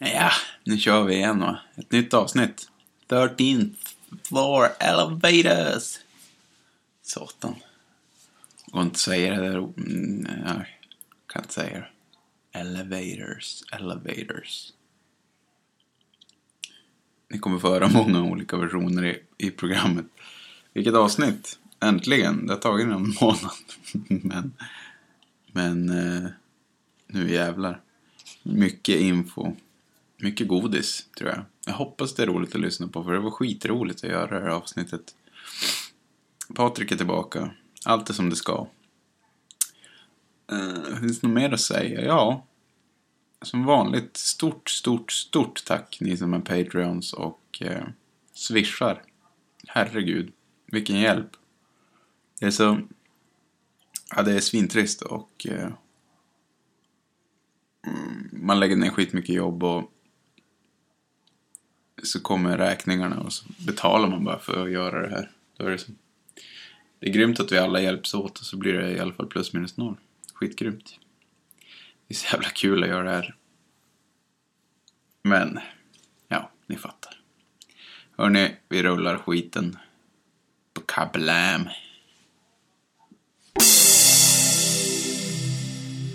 Ja, nu kör vi igen va. Ett nytt avsnitt. 13th Floor Elevators. Satan. Går inte säga det där. Nej, kan inte säga det. Elevators. Ni kommer få höra många olika versioner i programmet. Vilket avsnitt. Äntligen. Det har tagit en månad. Men nu jävlar. Mycket info. Mycket godis, tror jag. Jag hoppas det är roligt att lyssna på, för det var skitroligt att göra det här avsnittet. Patrik är tillbaka. Allt är som det ska. Finns det något mer att säga? Ja. Som vanligt, stort tack ni som är Patreons och swishar. Herregud, vilken hjälp. Det är så... Ja, det är svintrist och... man lägger ner skitmycket jobb och... så kommer räkningarna och så betalar man bara för att göra det här. Då är det så. Det är grymt att vi alla hjälps åt och så blir det i alla fall plus minus noll. Skitgrymt. Det är så jävla kul att göra det här. Men, ja, ni fattar. Hörrni, vi rullar skiten på kablam.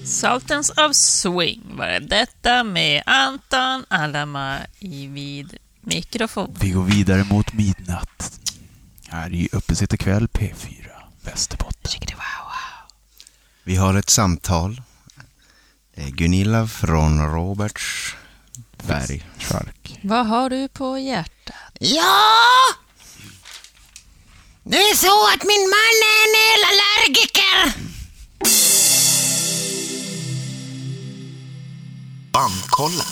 Sultans of Swing var detta med Anton Alama vid mikrofon. Vi går vidare mot midnatt. Här i Öppensittarkväll P4 Västerbotten. Vi har ett samtal. Gunilla från Robertsberg. Vad har du på hjärtat? Ja! Det är så att min man är en elallergiker. Bandkollen.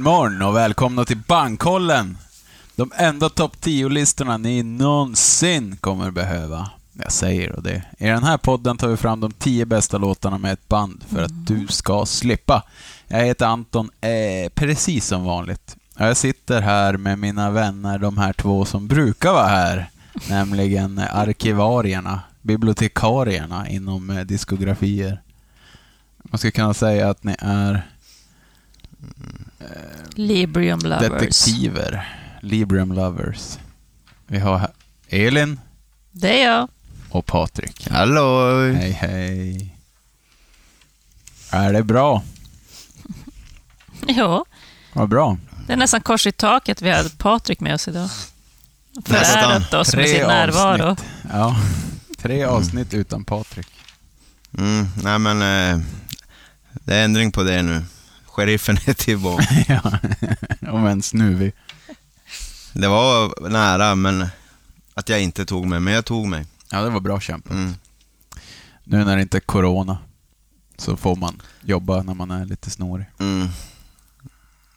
Morgon och välkomna till Bandkollen. De enda topp 10-listorna ni någonsin kommer behöva. Jag säger och det. I den här podden tar vi fram de 10 bästa låtarna med ett band för att du ska slippa. Jag heter Anton, precis som vanligt. Jag sitter här med mina vänner, de här två som brukar vara här. Nämligen arkivarierna, bibliotekarierna inom diskografier. Man ska kunna säga att ni är... Librium Lovers. Detektiver. Librium Lovers. Vi har Elin. Det är jag. Och Patrik. Hallå. Hej. Är det bra? Jo. Vad bra. Det är nästan kors i taket. Vi hade Patrik med oss idag. Förärat oss med sin närvaro. Ja. 3 avsnitt utan Patrik. Nej men det är ändring på det nu. Sheriffen är tillbaka. Ja, om ens nu. Det var nära, men att jag inte tog mig. Men jag tog mig. Ja, det var bra kämpat. Nu när det inte är corona så får man jobba när man är lite snårig.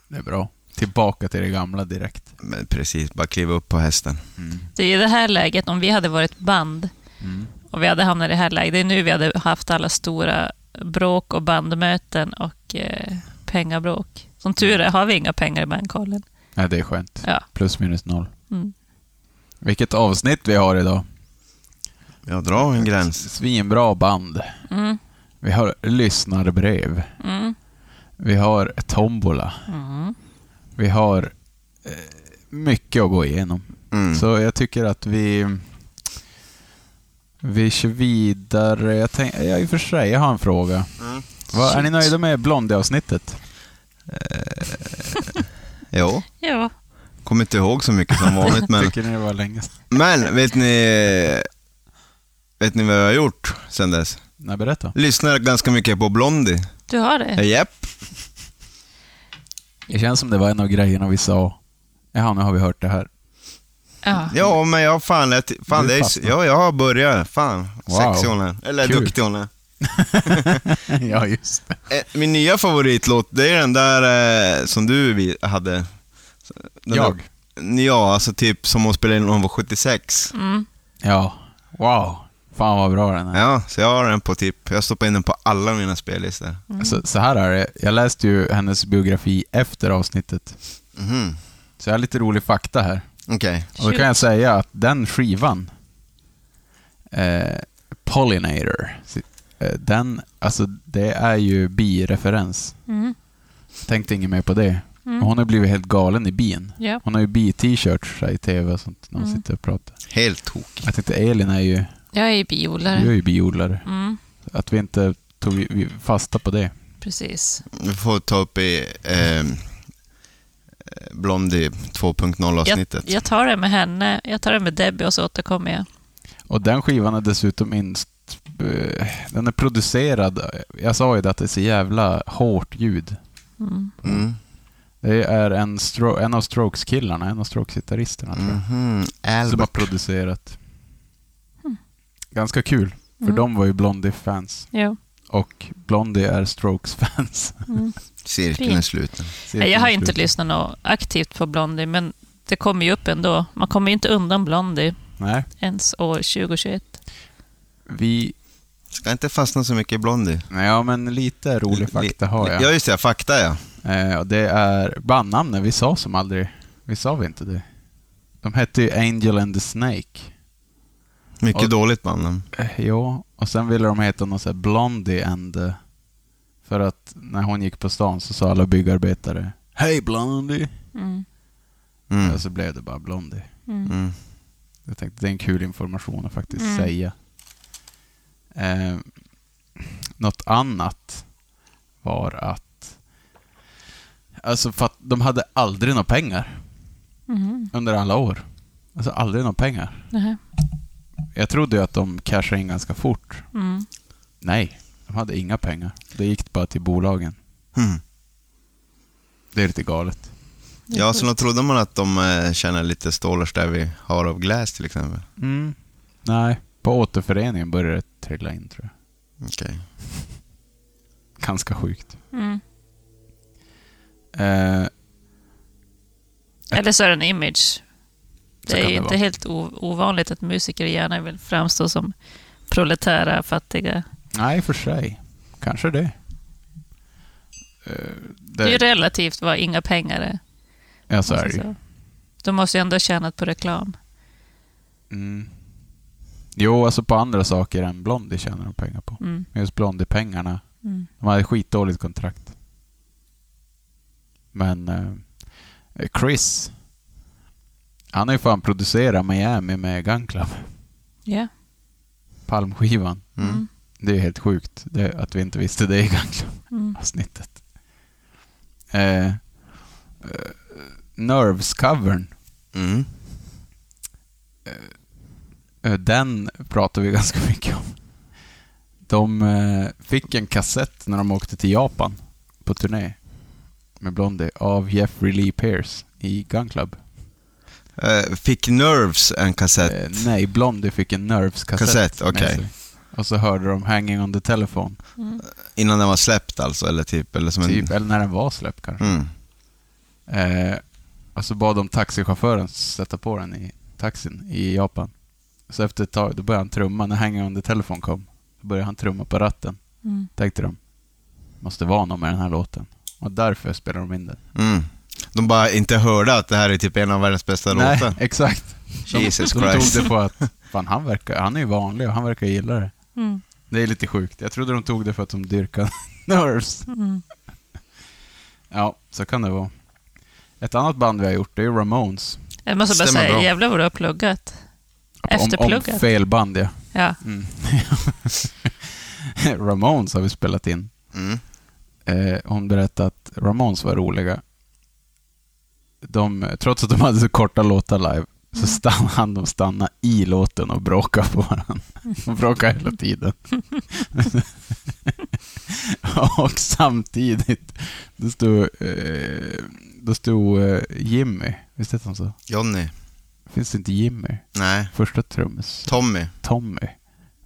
Det är bra. Tillbaka till det gamla direkt. Men precis, bara kliva upp på hästen. Det är det här läget, om vi hade varit band och vi hade hamnat i det här läget. Det är nu vi hade haft alla stora bråk och bandmöten och... pengabråk. Som tur är har vi inga pengar i bankkollen. Nej, det är skönt. Ja. Plus minus noll. Vilket avsnitt vi har idag. Jag drar en gräns. Svinbra band. Vi har lyssnarbrev. Vi har tombola. Vi har mycket att gå igenom. Så jag tycker att vi kör vidare. Jag i och för sig, jag har en fråga. Är ni nöjda med Blondie-avsnittet? Jo. Ja. kommer inte ihåg så mycket som vanligt. Men tycker ni det var länge sedan. Men vet ni vad jag har gjort sen dess? Nej, berätta. Lyssnar ganska mycket på Blondie. Du har det? Japp. Det känns som det var en av grejerna vi sa. Ja, nu har vi hört det här. Ja, ja men jag fan det är, ja, jag har börjat. Fan, wow. Sexionen. Eller duktionen. Ja, just det. Min nya favoritlåt, det är den där som du hade. Den jag? Där, ja, alltså typ som hon spelade in när hon var 76. Mm. Ja, wow. Fan vad bra den här. Ja, så jag har den på typ, jag stoppar in den på alla mina spellistor. Mm. Så här är det, jag läste ju hennes biografi efter avsnittet. Mm. Så jag har lite rolig fakta här. Okej. Okay. Och då kan jag säga att den skivan, Pollinator, den, alltså det är ju bireferens. Mm. Tänkte ingen mer på det. Mm. Hon har blivit helt galen i bin. Yep. Hon har ju bi-t-shirts i tv och sånt när hon sitter och pratar. Helt tokig. Jag tänkte Elin är ju... Jag är ju biodlare. Du är ju biodlare. Mm. Att vi inte tog fasta på det. Precis. Vi får ta upp i Blondie 2.0-avsnittet. Jag tar det med henne. Jag tar det med Debbie och så återkommer jag. Och den skivan är dessutom den är producerad. Jag sa ju det att det är så jävla hårt ljud. Mm. Mm. Det är en av Strokes-killarna, en av Strokes-gitaristerna som har producerat. Ganska kul, för de var ju Blondie-fans. Ja. Och Blondie är Strokes-fans. Mm. Cirkeln är sluten. Jag har inte lyssnat något aktivt på Blondie, men det kommer ju upp ändå. Man kommer inte undan Blondie. Nej. Ens år 2021. Vi ska inte fastna så mycket i Blondie. Ja, men lite rolig fakta har jag. Ja, just det. Fakta, ja. Det är bandnamnen vi sa som aldrig... Vi sa vi inte det. De hette ju Angel and the Snake. Mycket dåligt banden. Ja, och sen ville de heta något så här Blondie and, för att när hon gick på stan så sa alla byggarbetare hej Blondie. Mm. Och så blev det bara Blondie. Mm. Jag tänkte det är en kul information att faktiskt säga. Något annat var att alltså för att de hade aldrig några pengar. Under alla år. Alltså aldrig några pengar. Nej. Jag trodde ju att de cashade in ganska fort. Nej, de hade inga pengar. Det gick bara till bolagen. Det är lite galet. Ja, så då trodde man att de tjänar lite stålars där vi har av glas till exempel. Nej, på återföreningen började det trilla in tror jag. Okej. Ganska sjukt. Eller så är det en image. Det är inte vara. Helt ovanligt att musiker gärna vill framstå som proletära, fattiga. Nej, för sig. Kanske det. Det är ju relativt vad inga pengar är. Ja, så är det ju. De måste ju ändå tjänat på reklam. Jo, alltså på andra saker än Blondie tjänar de pengar på. Men just Blondie-pengarna. De hade skitdåligt kontrakt. Men Chris... Han har ju fan producerat Miami med Gun Club. Ja. Yeah. Palmskivan. Det är helt sjukt att vi inte visste det i Gun Club-avsnittet. Nerves-covern. Den pratar vi ganska mycket om. De fick en kassett när de åkte till Japan på turné med Blondie av Jeffrey Lee Pierce i Gun Club. Fick Nerves en kassett? Nej, Blondie fick en Nerves-kassett. Okay. Och så hörde de Hanging on the Telephone. Innan den var släppt alltså? Eller, typ, eller, som typ, eller när den var släppt kanske. Och så bad de taxichauffören sätta på den i taxin i Japan. Så efter ett tag då började han trumma. När Hanging on the Telephone kom då började han trumma på ratten. Tänkte de, måste vara någon med den här låten. Och därför spelar de in den. De bara inte hörde att det här är typ en av världens bästa låtar. Nej, exakt. Jesus Christ. De tog det på att fan, han är ju vanlig och han verkar gilla det. Det är lite sjukt. Jag trodde de tog det för att de dyrkade Nerves. Ja, så kan det vara. Ett annat band vi har gjort, det är Ramones. Jag måste bara stämmer säga, bra. Jävlar vad du har pluggat. Efterpluggat. Om fel band, ja. Ja. Ramones har vi spelat in. Hon berättade att Ramones var roliga. trots att de hade så korta låtar live, så stanna i låten och bråka på varandra. De bråkade hela tiden. Och samtidigt då stod Jimmy, visst heter han så? Johnny. Finns det inte Jimmy? Nej. Första trummis. Tommy.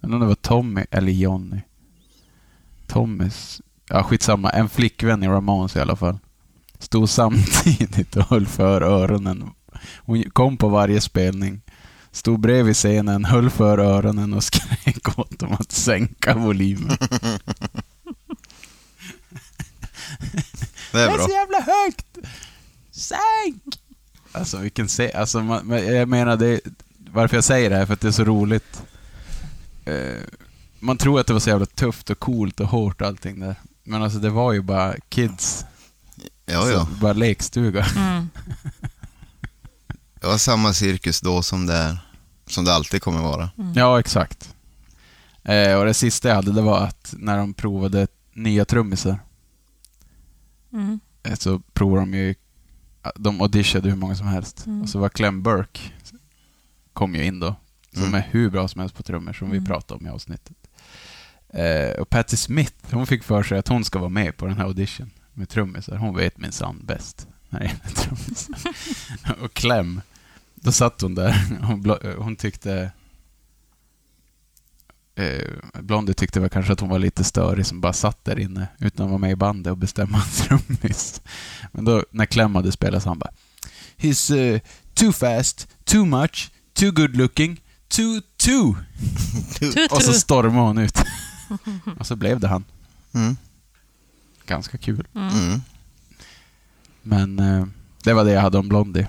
Jag vet inte om det var Tommy eller Johnny. Thomas. Ja, skitsamma. En flickvän i Ramones i alla fall. Stod samtidigt och höll för öronen. Hon kom på varje spelning. Stod bredvid scenen, höll för öronen och skrek åt dem att sänka volymen. Det är bra. Det är så jävla högt! Sänk! Alltså, vilken jag menar, det, varför jag säger det här, för att det är så roligt. Man tror att det var så jävla tufft och coolt och hårt och allting där. Men alltså, det var ju bara kids. Ja. Bara lekstuga. Mm. Det var samma cirkus då som det alltid kommer vara. Mm. Ja, exakt. Och det sista jag hade, det var att när de provade nya trummisar, så provade de ju, de auditionade hur många som helst. Och så var Clem Burke, kom ju in då, som är hur bra som helst på trummor, som vi pratade om i avsnittet. Och Patti Smith, hon fick för sig att hon ska vara med på den här audition med trummisar. Hon vet minsann bäst när det gäller trummisar. Och Clem, då satt hon där. Hon tyckte... Blondie tyckte väl kanske att hon var lite störig som bara satt där inne utan att vara med i bandet och bestämma trummis. Men då när Clem hade spelat så han bara "He's too fast, too much, too good looking, too." Och så stormade hon ut. Och så blev det han. Ganska kul. Men det var det jag hade om Blondie.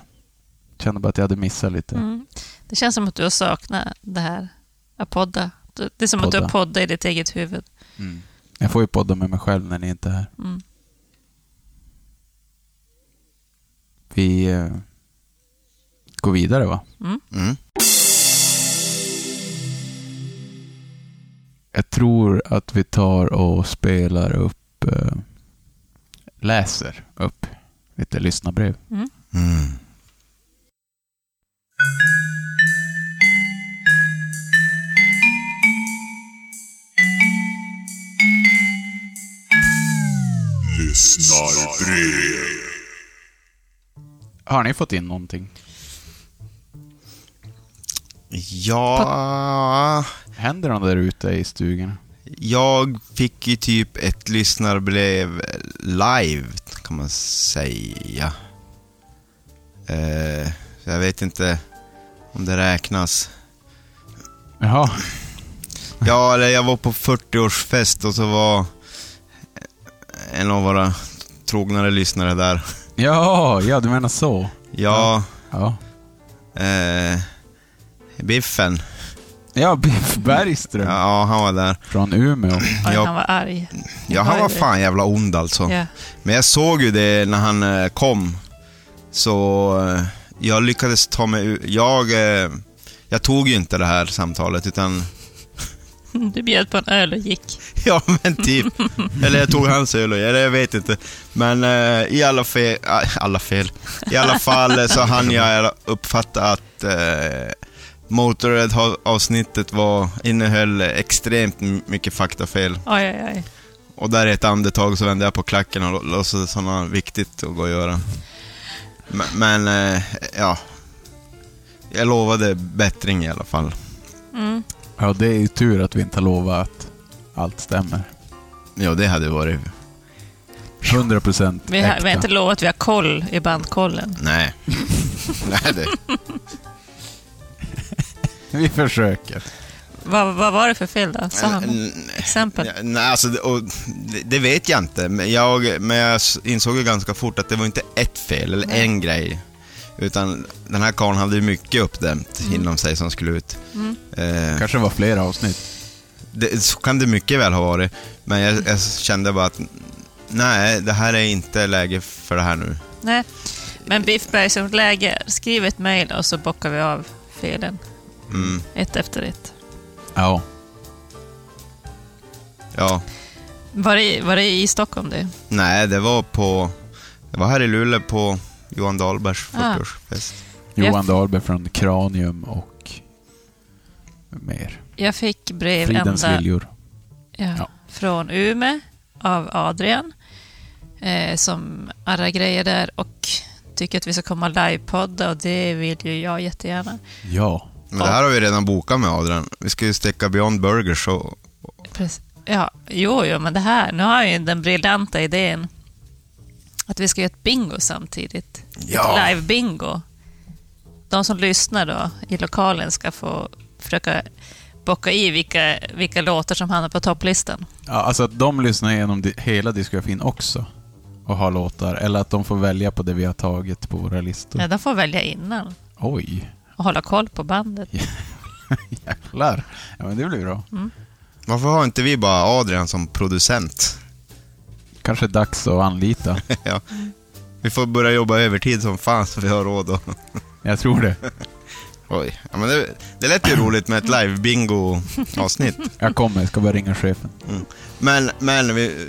Kände bara att jag hade missat lite. Det känns som att du har saknat det här att podda. Det är som att du poddar i ditt eget huvud. Jag får ju podda med mig själv när ni inte är här. Vi går vidare, va? Jag tror att vi tar och spelar upp läser upp lite lyssnarbrev. Lyssnarbrev. Har ni fått in någonting? Ja. Händer något där ute i stugan? Jag fick ju typ ett lyssnarbrev live, kan man säga. Jag vet inte om det räknas. Jaha. Ja, eller jag var på 40-årsfest och så var en av våra trognare lyssnare där. Ja, du menar så. Ja. Biffen. Ja, Biffbergström. Ja, han var där. Från Umeå. Han var arg. Ja, han var fan jävla ond alltså. Yeah. Men jag såg ju det när han kom. Så jag lyckades ta mig... Jag tog ju inte det här samtalet, utan... Du bjöd på en öl och gick. Ja, men typ. Eller jag tog hans öl och gick. Eller jag vet inte. Men I alla fall så hann jag uppfatta att Motorhead-avsnittet innehöll extremt mycket faktafel. Oj. Och där är ett andetag så vände jag på klacken och låtsades som något viktigt att gå och göra. Men ja. Jag lovade bättring i alla fall. Ja, det är ju tur att vi inte har lovat att allt stämmer. Ja, det hade varit 100% äkta. Vi har inte lovat att vi har koll i bandkollen. Nej. Nej, det. Vi försöker. Vad var det för fel då? Exempel. Nej, alltså, det vet jag inte. Men jag insåg ju ganska fort att det var inte ett fel eller en grej. Utan den här karln hade ju mycket uppdämt inom sig som skulle ut. Kanske var flera avsnitt. Så kan det mycket väl ha varit. Men jag kände bara att nej, det här är inte läge för det här nu. Nej, men Biffberg som läge, skriv ett mejl och så bockar vi av felen. Ett efter ett. Ja. Var det i Stockholm det? Nej, det var här i Luleå på Johan Dahlbergs 40-årsfest. Johan Dahlberg från Kranium och mer. Jag fick brev Fridens viljor. Ja. Från Ume av Adrian som arrar grejer där och tycker att vi ska komma livepodda och det vill ju jag jättegärna. Ja. Men det här har vi redan bokat med Adrian. Vi ska ju stäcka Beyond Burgers och... Ja, jo, men det här. Nu har jag ju den briljanta idén att vi ska göra ett bingo samtidigt. Ja. Live bingo. De som lyssnar då i lokalen ska få försöka bocka i vilka låtar som hamnar på topplistan. Ja, alltså att de lyssnar genom hela diskografin också och har låtar. Eller att de får välja på det vi har tagit på våra listor. Ja, de får välja innan. Oj. Och hålla koll på bandet. Jävlar. Ja, men det blir bra. Mm. Varför har inte vi bara Adrian som producent? Kanske dags att anlita. Ja. Vi får börja jobba övertid som fan så vi har råd. Och jag tror det. Oj. Ja, men det lät ju roligt med ett live-bingo-avsnitt. Jag kommer, jag ska bara ringa chefen. Mm. Men vi,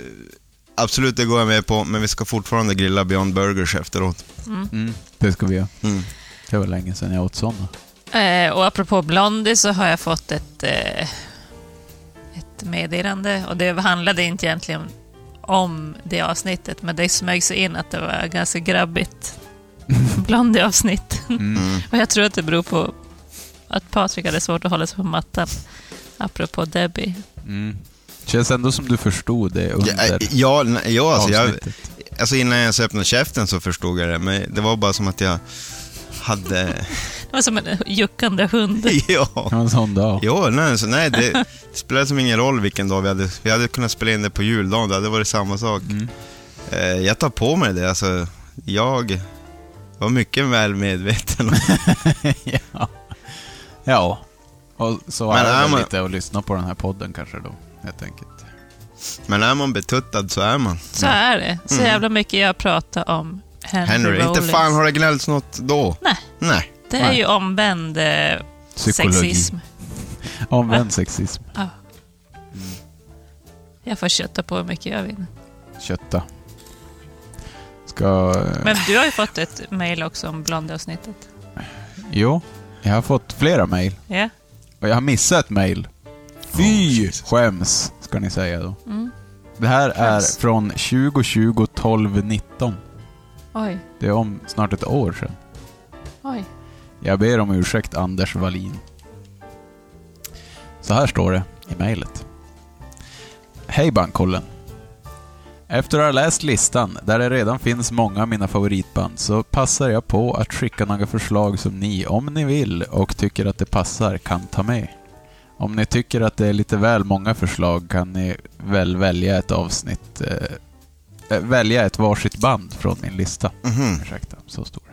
absolut, det går jag med på. Men vi ska fortfarande grilla Beyond Burgers efteråt. Mm. Mm, det ska vi göra. Mm. Det var länge sedan jag åt sådana. Och apropå Blondie så har jag fått ett meddelande. Och det handlade inte egentligen om det avsnittet, men det smög sig in att det var ganska grabbigt Blondie avsnitt. Mm. Och jag tror att det beror på att Patrik hade svårt att hålla sig på mattan apropå Debbie. Mm. Känns ändå som du förstod det under alltså innan jag ens öppnade käften så förstod jag det, men det var bara som att jag hade... Det var som en juckande hund. Ja. Det var en sån dag. Ja, nej, det spelade som ingen roll vilken dag vi hade. Vi hade kunnat spela in det på juldagen. Det hade varit samma sak. Mm. Jag tar på mig det. Alltså, jag var mycket väl medveten. Ja. Ja. Och så är man lite att lyssna på den här podden kanske då, helt enkelt. Men är man betuttad så är man. Så är det. Så jävla mycket jag pratar om Henry Rollins. Inte fan har det gnällts något då. Nej. Det är ju omvänd sexism. Omvänd sexism. Ja. Mm. Jag får kötta på hur mycket jag vill. Kötta. Men du har ju fått ett mejl också om Blondie-avsnittet. Jo, jag har fått flera mejl. Yeah. Och jag har missat ett mejl. Fy skäms, ska ni säga då. Mm. Det här är från 2020-12-19. Oj. Det är om snart ett år sedan. Oj. Jag ber om ursäkt, Anders Wallin. Så här står det i mejlet. Hej Bankkollen. Efter att ha läst listan där det redan finns många av mina favoritband så passar jag på att skicka några förslag som ni, om ni vill och tycker att det passar, kan ta med. Om ni tycker att det är lite väl många förslag kan ni väl välja ett avsnitt välja ett varsitt band från min lista. Mm-hmm. Ursäkta, så står det.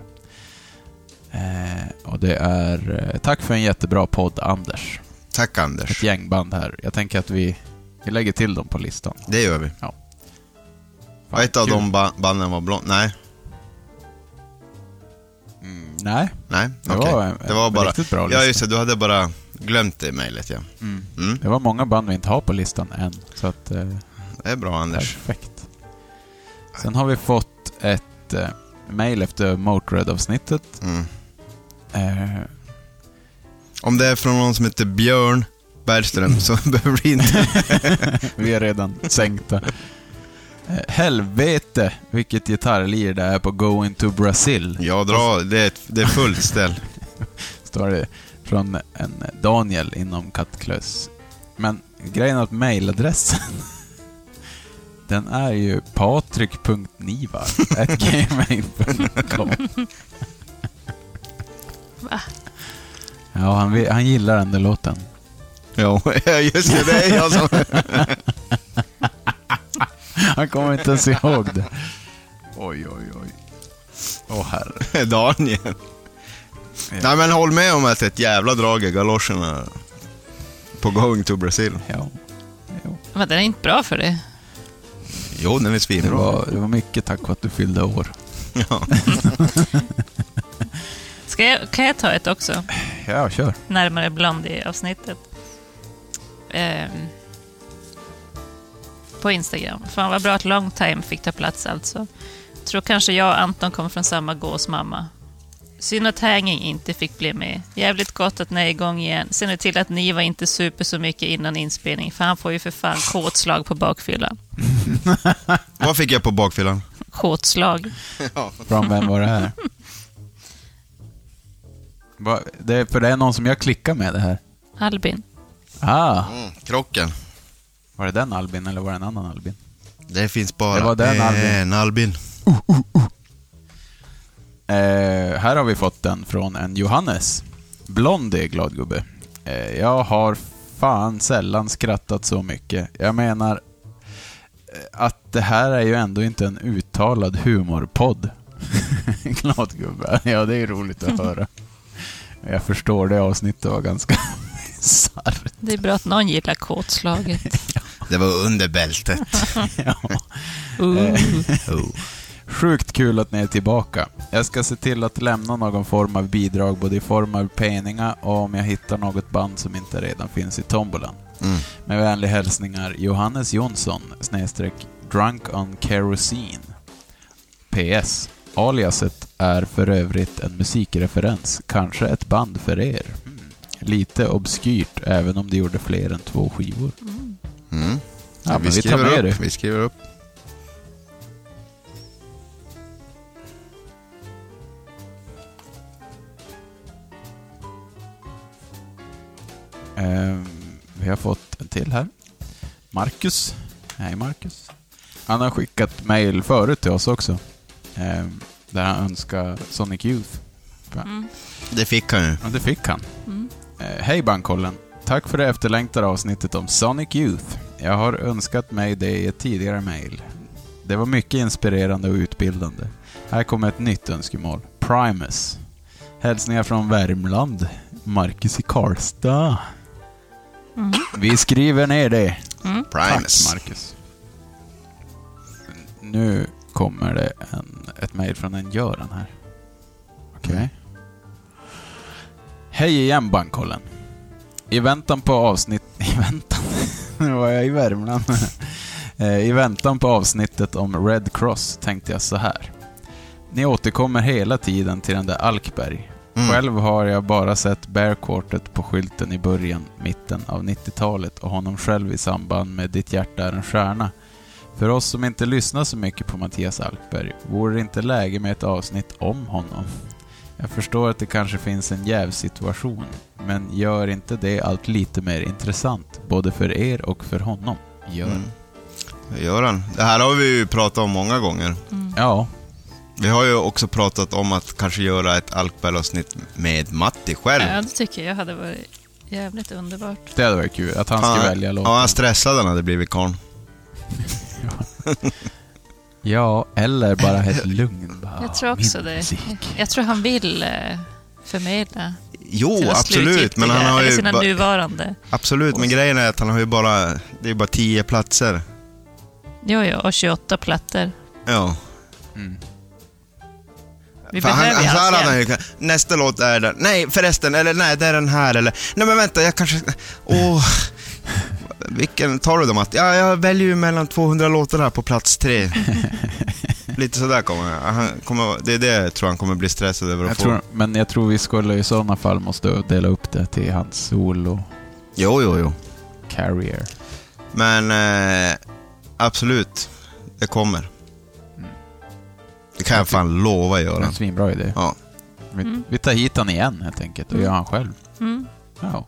Och det är tack för en jättebra podd, Anders. Tack, Anders. Ett gängband här. Jag tänker att vi lägger till dem på listan. Det gör vi. Ja. Fan, ett av de banden var blå. Nej. Mm, nej. Okej. Det var bara riktigt bra lista. Ja, just det. Du hade bara glömt det i mejlet, ja. Mm. Mm. Det var många band vi inte har på listan än, så att det är bra, Anders. Perfekt. Sen har vi fått ett mejl efter Motörhead-avsnittet. Mm. Om det är från någon som heter Björn Bergström så behöver vi inte. Vi är redan sänkta. Helvete, vilket gitarrlir det är på Going to Brazil. Jag drar, det är fullt ställ. Står det från en Daniel inom Kattklöss. Men grejen är att mejladressen den är ju patrik.nivar@gmail.com. Va? Ja, han gillar den där låten. Ja, just det, det är jag som... Han kommer inte ens ihåg det. Oj. Herre. Daniel. Ja. Nej, men håll med om att ett jävla drag i galoscherna på Going to Brazil. Ja. Men det är inte bra för det. Jo, den är svinbra. Det var mycket tack för att du fyllde år. Ja. Kan jag ta ett också? Ja, kör. Närmare Blondie-avsnittet. På Instagram. Fan vad bra att Long Time fick ta plats alltså. Tror kanske jag och Anton kommer från samma gåsmamma. Synd att Hanging inte fick bli med. Jävligt gott att ni är igång igen. Se nu till att ni var inte super så mycket innan inspelning. För han får ju för fan kåtslag på bakfyllan. Vad fick jag på bakfyllan? Kåtslag. Ja. Från vem var det här? För det är någon som jag klickar med det här. Albin. Ah. Mm, krocken. Var det den Albin eller var det en annan Albin? Det finns bara det var den Albin. En Albin. Här har vi fått den från en Johannes. Blondie, gladgubbe. Jag har fan sällan skrattat så mycket. Jag menar att det här är ju ändå inte en uttalad humorpodd. Gladgubbe. Ja, det är roligt att höra. Jag förstår, det avsnittet var ganska sarrt. Det är bra att någon gillar kåtslaget. Ja. Det var under bältet. Ja. Sjukt kul att ni är tillbaka. Jag ska se till att lämna någon form av bidrag, både i form av penningar och om jag hittar något band som inte redan finns i tombolan. Mm. Med vänliga hälsningar Johannes Jonsson /Drunk on Kerosene. PS. Aliaset är för övrigt en musikreferens, kanske ett band för er. Mm. Lite obskyrt, även om det gjorde fler än 2 skivor. Mm. Mm. Ja, men vi tar med det. Vi skriver upp. Vi har fått en till här. Marcus. Hej Marcus. Han har skickat mail förut till oss också. Där han önskar Sonic Youth. Mm. Det fick han ju. Ja, det fick han. Mm. Hej Bankollen. Tack för det efterlängtade avsnittet om Sonic Youth. Jag har önskat mig det i ett tidigare mail. Det var mycket inspirerande och utbildande. Här kommer ett nytt önskemål. Primus. Hälsningar från Värmland. Marcus i Karlstad. Mm. Vi skriver ner det. Mm. Primus. Tack, Marcus. Nu kommer det ett mejl från en Göran här. Okej. Okay. Hej igen, Bankollen. I väntan på avsnitt... Nu var jag i Värmland. I väntan på avsnittet om Red Cross tänkte jag så här. Ni återkommer hela tiden till den där Alkberg. Mm. Själv har jag bara sett Bear Quartet på skylten i början, mitten av 90-talet och honom själv i samband med Ditt hjärta är en stjärna. För oss som inte lyssnar så mycket på Mattias Alkberg, vore det inte läge med ett avsnitt om honom? Jag förstår att det kanske finns en jävsituation, men gör inte det allt lite mer intressant, både för er och för honom? Gör han. Det här har vi ju pratat om många gånger. Mm. Ja. Vi har ju också pratat om att kanske göra ett Alkberg-avsnitt med Matti själv. Ja, det tycker jag hade varit jävligt underbart. Det hade varit kul att han ska välja låten. Ja, han stressade när det blivit korn. Ja, eller bara helt lugn. Bara, jag tror också det. Jag tror han vill förmedla. Jo, absolut. Men han har ju sina nuvarande. Absolut, men grejen är att han har ju bara... Det är bara 10 platser. Jo, och 28 plattor. Ja. Mm. Han nästa låt är den. Nej, förresten, eller nej, det är den här eller. Nej, men vänta, jag kanske vilken tar du då, Matt? Ja, jag väljer ju mellan 200 låtar här på plats 3. Lite så där kommer det är det jag tror han kommer bli stressad över att få. Men jag tror vi skulle i sådana fall måste dela upp det till hans solo. Jo. Career. Men absolut, det kommer. Det kan jag fan lova, Göran. Det är en svinbra idé. Ja. Vi tar hit han igen helt enkelt och gör han själv. Mm. Ja.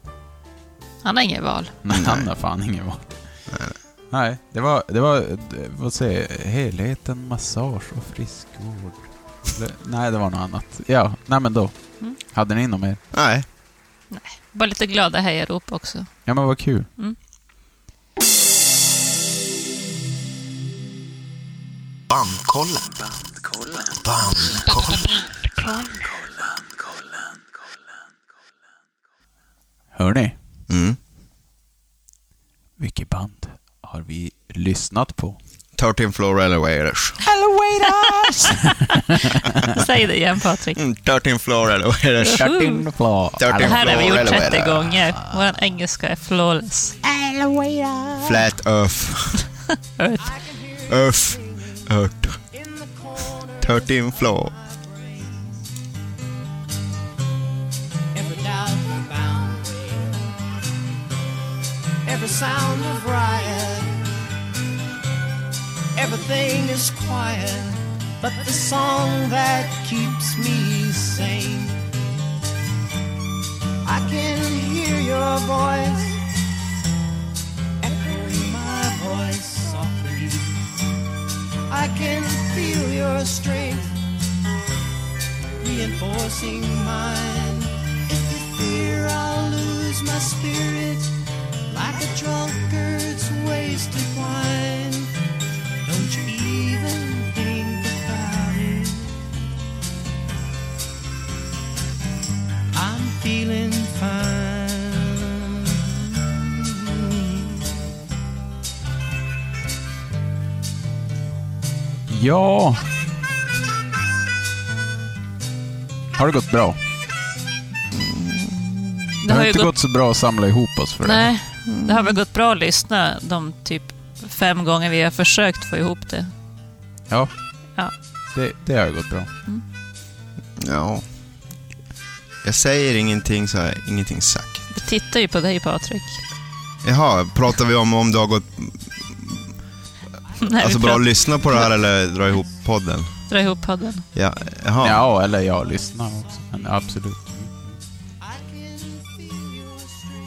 Han har ingen val. Nej, han har fan ingen val. Nej, det var vad säger helheten, massage och friskvård. Nej, det var något annat. Ja, nej men då. Hade ni inom er? Nej. Nej, bara lite glada hejarop också. Ja, men vad kul. Mm. Bandkollen. Hör ni? Mm. Vilket band har vi lyssnat på? 13th Floor Elevators. Säg det igen, Patrik. 13th Floor Elevators. 13th Floor. Det här har vi gjort 30 gånger. Vår engelska är flawless. Elevator. Flat Earth. Earth. 13th Floor. Every down bound, every sound of riot, everything is quiet, but the song that keeps me sane. I can hear your voice, echoing my voice softly. I can feel your strength, reinforcing mine. If you fear I'll lose my spirit, like a drunkard's wasted wine. Don't you even think about it? I'm feeling fine. Ja. Har det gått bra? Det har inte gått så bra att samla ihop oss för det. Nej, det har väl gått bra att lyssna de typ 5 gånger vi har försökt få ihop det. Ja, ja. Det har gått bra. Mm. Ja. Jag säger ingenting så här, ingenting sagt. Jag tittar ju på dig, Patrik. Jaha, pratar vi om det har gått... Nej, alltså bra att lyssna på det här eller dra ihop podden? Dra ihop podden. Ja, ja, eller jag lyssnar också. Men absolut.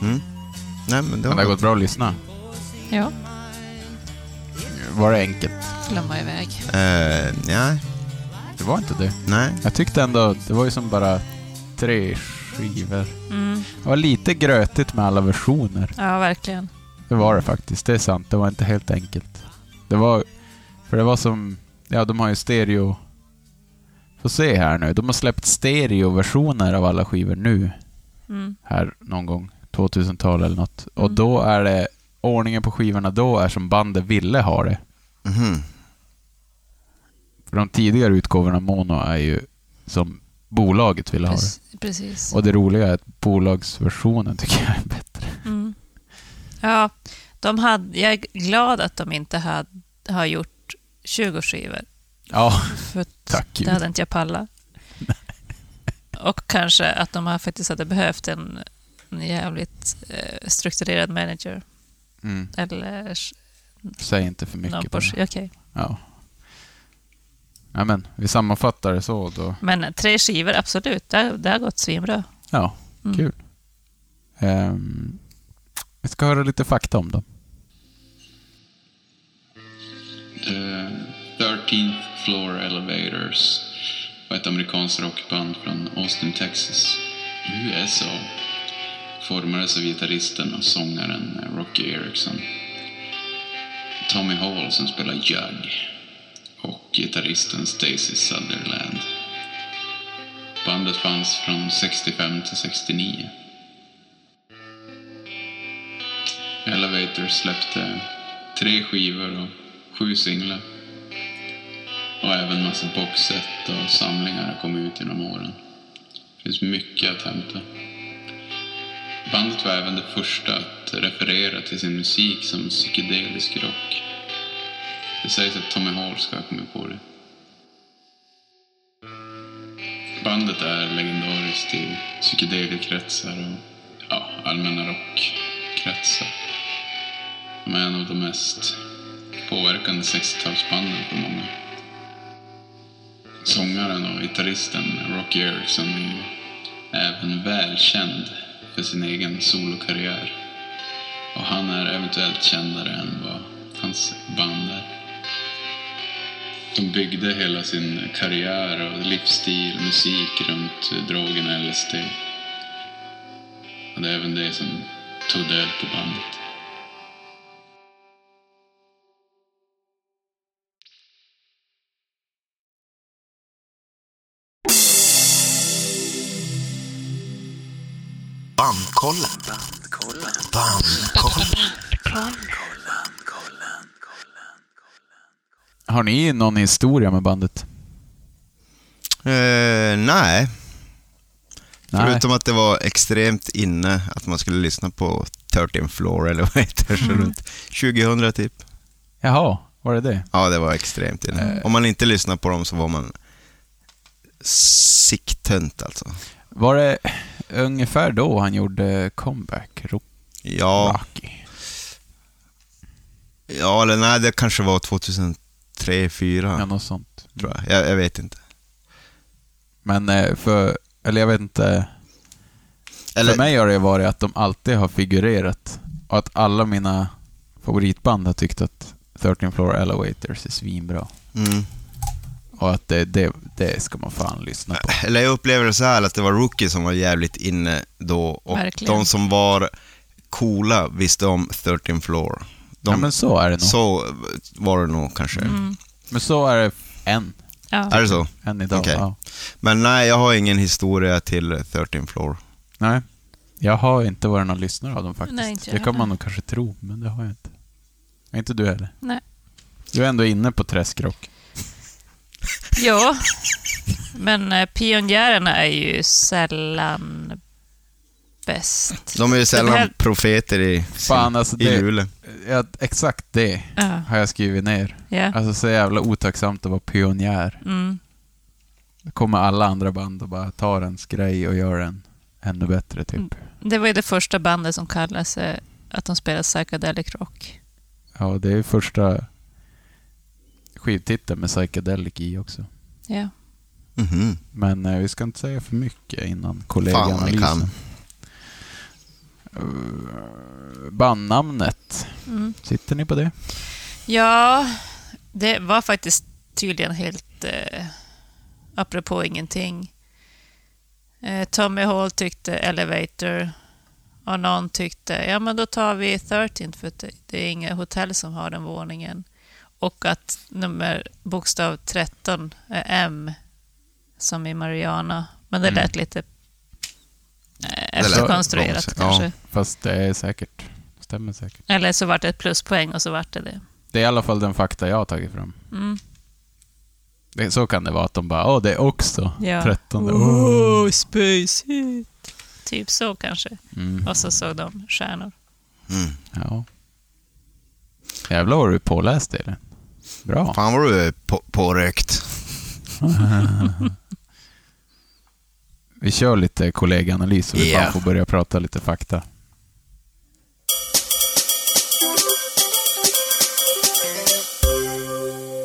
Mm. Nej, men det har gått bra att lyssna. Ja. Var det enkelt? Glömma iväg. Nej. Det var inte det. Nej. Jag tyckte ändå, det var ju som bara 3 skivor. Mm. Det var lite grötigt med alla versioner. Ja, verkligen. Det var det faktiskt, det är sant. Det var inte helt enkelt. Det var, för det var som, ja, de har ju stereo. Får se här nu. De har släppt stereoversioner av alla skivor nu. Mm. Här någon gång, 2000-tal eller något. Och då är det ordningen på skivorna då är som bandet ville ha det. Mm-hmm. För de tidigare utgåvorna mono är ju som bolaget ville ha det. Precis. Och det roliga är att bolagsversionen tycker jag är bättre. Mm. Ja, jag är glad att de inte har gjort 20 skivor. Ja, för tack. Det hade inte jag pallat. Och kanske att de faktiskt hade behövt en jävligt strukturerad manager. Mm. Eller säg inte för mycket på det. Okay. Ja. Ja, men vi sammanfattar det så då. Men 3 skivor, absolut. Det har gått svinbra. Ja, kul. Vi ska höra lite fakta om dem. The 13th Floor Elevators var ett amerikanskt rockband från Austin, Texas, USA. Formades av gitarristen och sångaren Roky Erickson, Tommy Hall som spelar jugg och gitarristen Stacy Sutherland. Bandet fanns från 65 till 69. Elevator släppte 3 skivor och 7 singlar. Och även massa boxset och samlingar kom ut genom åren. Det finns mycket att hämta. Bandet var även det första att referera till sin musik som psykedelisk rock. Det sägs att Tommy Hall ska ha kommit på det. Bandet är legendariskt i psykedelikkretsar och allmänna rockkretsar. De är en av de mest påverkande 60-talsbanden för många. Sångaren och gitarristen Roky Erickson är även välkänd för sin egen solokarriär. Och han är eventuellt kändare än vad hans band är. De byggde hela sin karriär och livsstil, musik runt drogen LSD. Och det är även det som tog död på bandet. Bandkollen. Har ni någon historia med bandet? Nej. Förutom att det var extremt inne att man skulle lyssna på 13th Floor Elevators runt 2000 typ. Jaha, var det? Ja, det var extremt inne. Om man inte lyssnade på dem så var man sicktönt alltså. Var det ungefär då han gjorde comeback? Ja. Roky. Ja, eller nej, det kanske var 2003-2004. Ja, något sånt. Tror jag. Jag vet inte. Men för... Eller jag vet inte... Eller... För mig har det varit att de alltid har figurerat och att alla mina favoritband har tyckt att 13th Floor Elevators är svinbra. Mm. Och att det ska man fan lyssna på. Eller jag upplever det så här att det var Roky som var jävligt inne då och verkligen. De som var coola visste om 13th Floor. Ja, men så är det nog. Så var det nog kanske. Mm. Men så är det än. Ja. Är det så? Än idag, okay. Ja. Men nej, jag har ingen historia till 13th Floor. Nej, jag har inte varit någon lyssnare av dem faktiskt. Nej, det kan man nog kanske tro, men det har jag inte. Inte du heller? Nej. Du är ändå inne på träskrock. Ja, men pionjärerna är ju sällan bäst. De är ju sällan profeter i fan, alltså i julen. Ja, exakt det har jag skrivit ner. Yeah. Alltså så jävla otacksamt att vara pionjär. Mm. Då kommer alla andra band och bara tar ens grej och gör den ännu bättre typ. Det var ju det första bandet som kallade sig att de spelade psychedelic rock. Ja, det är första skivtiteln med psychedelic i också. Ja. Yeah. Mm-hmm. Men vi ska inte säga för mycket innan kollegaanalysen. Bandnamnet. Mm. Sitter ni på det? Ja, det var faktiskt tydligen helt apropå ingenting. Tommy Hall tyckte Elevator och någon tyckte ja men då tar vi 13 för det är inga hotell som har den våningen och att bokstav 13 är M som i Mariana men det lät lite efterkonstruerat kanske. Ja, fast det är säkert. Stämmer säkert. Eller så var det ett pluspoäng och så var det. Det är i alla fall den fakta jag har tagit fram. Mm. Det, så kan det vara att de bara, det är också 13. Oh, spöjsigt. Typ så kanske. Mm. Och så såg de stjärnor. Mm. Ja. Jävlar var du påläst i det. Bra. Fan var du pårökt. Vi kör lite kollegaanalys så vi bara får börja prata lite fakta.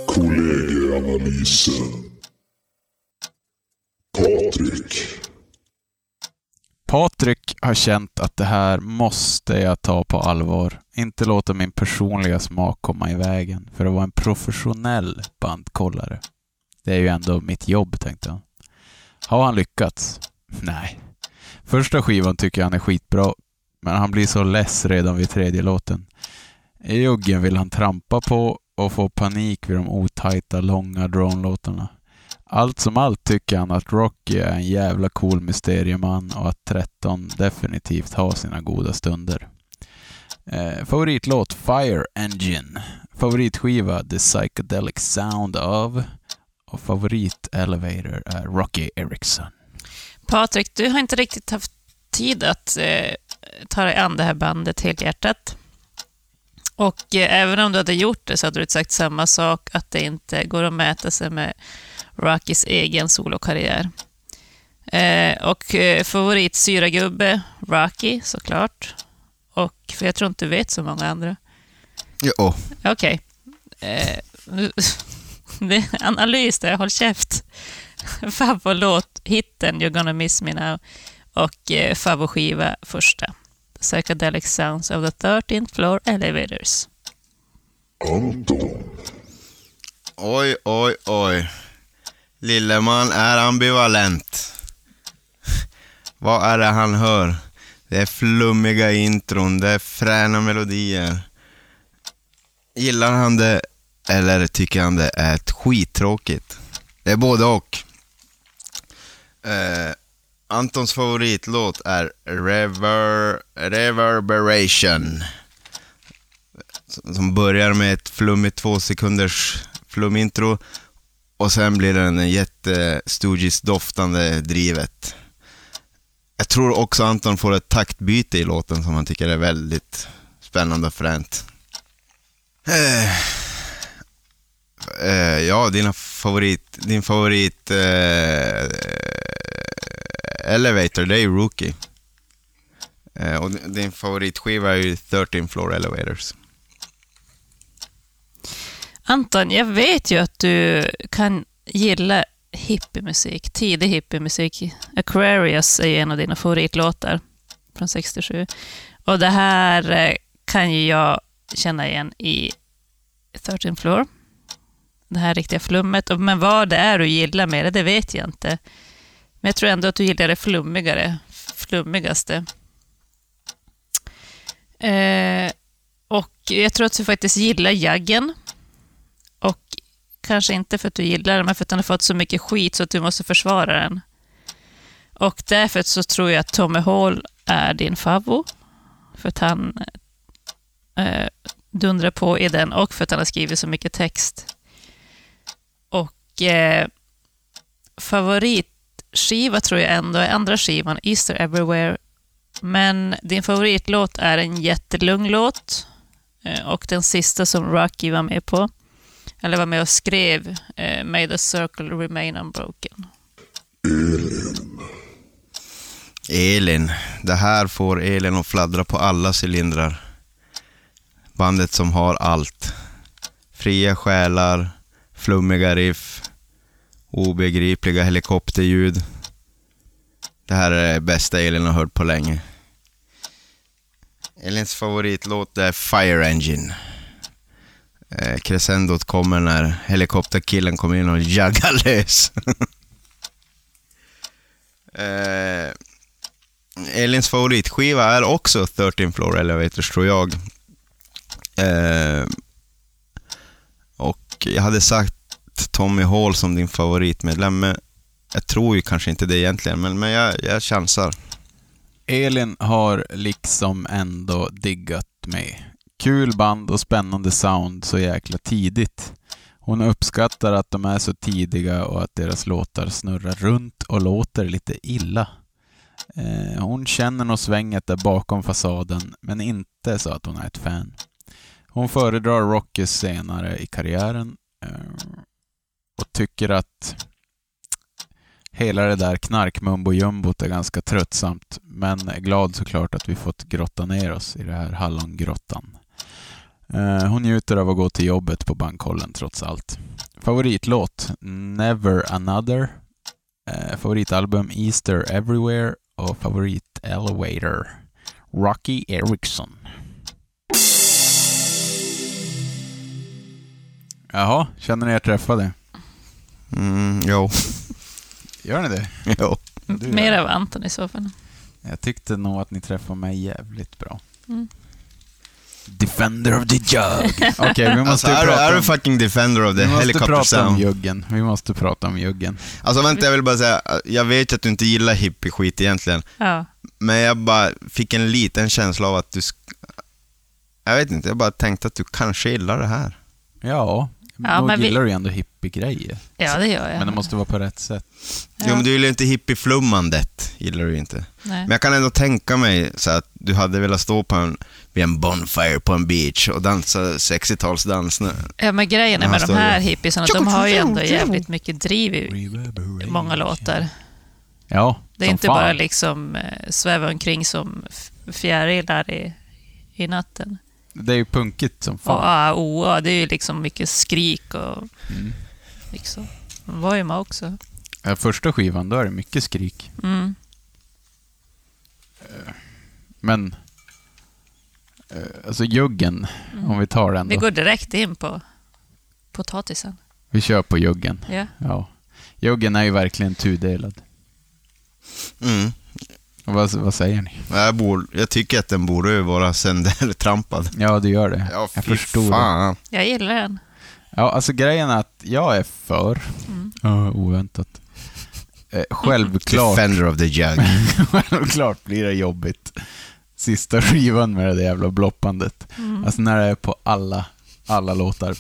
Kollegaanalysen. Patrik har känt att det här måste jag ta på allvar. Inte låta min personliga smak komma i vägen för att vara en professionell bandkollare. Det är ju ändå mitt jobb, tänkte han. Har han lyckats? Nej. Första skivan tycker jag han är skitbra, men han blir så less redan vid tredje låten. I juggen vill han trampa på och få panik vid de otajta, långa drone-låtarna. Allt som allt tycker han att Roky är en jävla cool mysterieman och att 13 definitivt har sina goda stunder. Favoritlåt Fire Engine. Favoritskiva The Psychedelic Sound of... Och favorit-elevator är Roky Erickson. Patrik, du har inte riktigt haft tid att ta dig an det här bandet helt hjärtat. Och även om du hade gjort det så hade du sagt samma sak, att det inte går att mäta sig med Rokys egen solokarriär. Och favorit-syragubbe Roky, såklart. Och, för jag tror inte du vet så många andra. Jo. Okej. Det analys där, håll käft. Favolåt hitten You're Gonna Miss Me Now och favoskiva första Psychedelic Sounds of the 13th Floor Elevators. Anton. Oj, oj, oj. Lilleman är ambivalent. Vad är det han hör? Det är flummiga intron, det är fräna melodier. Gillar han det? Eller tycker han det är ett skittråkigt? Det är både och. Antons favoritlåt är Reverberation. Som börjar med ett flummigt 2 sekunders flumintro. Och sen blir den en jättestugiskt doftande drivet. Jag tror också Anton får ett taktbyte i låten som han tycker är väldigt spännande och fränt. ja, din favorit Elevator, det är ju Roky. Och din favoritskiva är ju 13th Floor Elevators. Anton, jag vet ju att du kan gilla hippiemusik, tidig hippiemusik. Aquarius är ju en av dina favoritlåtar från 67. Och det här kan ju jag känna igen i 13th Floor. Det här riktiga flummet. Men vad det är du gillar med det vet jag inte. Men jag tror ändå att du gillar det flummigaste. Och jag tror att du faktiskt gillar jaggen. Och kanske inte för att du gillar den, men för att den har fått så mycket skit så att du måste försvara den. Och därför så tror jag att Tommy Hall är din favvo. För att han dundrar på i den och för att han har skrivit så mycket text. Och favoritskiva tror jag ändå är andra skivan, Easter Everywhere. Men din favoritlåt är en jättelugn låt. Och den sista som Roky var med på. Eller var med och skrev May the Circle Remain Unbroken. Elin. Det här får Elin att fladdra på alla cylindrar. Bandet som har allt. Fria själar, flummiga riff, obegripliga helikopterljud. Det här är det bästa Elin har hört på länge. Elins favoritlåt är Fire Engine. Crescendot kommer när helikopterkillen kommer in och jaggar lös. Elins favoritskiva är också 13th Floor Elevators tror jag. Och jag hade sagt Tommy Hall som din favoritmedlem, men jag tror ju kanske inte det egentligen, men jag chansar. Elin har liksom ändå diggat mig. Kul band och spännande sound så jäkla tidigt. Hon uppskattar att de är så tidiga och att deras låtar snurrar runt och låter lite illa. Hon känner nog svänget där bakom fasaden, men inte så att hon är ett fan. Hon föredrar Roky senare i karriären och tycker att hela det där knarkmumbo-jumbot är ganska tröttsamt, men är glad såklart att vi fått grotta ner oss i det här hallongrottan. Hon njuter av att gå till jobbet på Bankkollen trots allt. Favoritlåt Never Another, favoritalbum Easter Everywhere och favorit Elevator Roky Erickson. Jaha, känner ni er träffade? Jo. Gör ni det? Jo. Mer av Anton i så fall. Jag tyckte nog att ni träffade mig jävligt bra. Mm. Defender of the jug. Okej, vi måste prata. Är du fucking defender of the helicopter sound? Vi måste prata om juggen. Alltså vänta, jag vill bara säga, jag vet att du inte gillar hippie skit egentligen. Ja. Men jag bara fick en liten känsla av att du jag vet inte, jag bara tänkte att du kanske gillar det här. Ja. Ja, men gillar du ändå hippie-grejer. Ja, det gör jag. Men det måste vara på rätt sätt. Ja. Jo, men du gillar ju inte hippie-flummandet. Gillar du inte. Nej. Men jag kan ändå tänka mig så att du hade velat stå på vid en bonfire på en beach och dansa 60-talsdans. Ja, men grejen är med de här hippisarna, de har ju ändå jävligt mycket driv i många låtar. Ja, det är inte fan. Bara liksom sväva omkring som fjärilar i natten. Det är ju punkigt som fan. Ja, det är ju liksom mycket skrik och liksom. De var ju med också. Ja, första skivan, då är det mycket skrik. Mm. Men alltså juggen, om vi tar den då. Vi går direkt in på potatisen. Vi kör på juggen. Yeah. Ja. Juggen är ju verkligen tudelad. Mm. Vad säger ni? Jag tycker att den borde vara söndertrampad. Ja, det gör det. Ja, jag förstår fan. Jag gillar den. Ja, alltså grejen är att jag är för oväntat. Självklart. Defender of the jug. Självklart blir det jobbigt. Sista skivan med det där jävla bloppandet. Mm. Alltså när det är på alla låtar.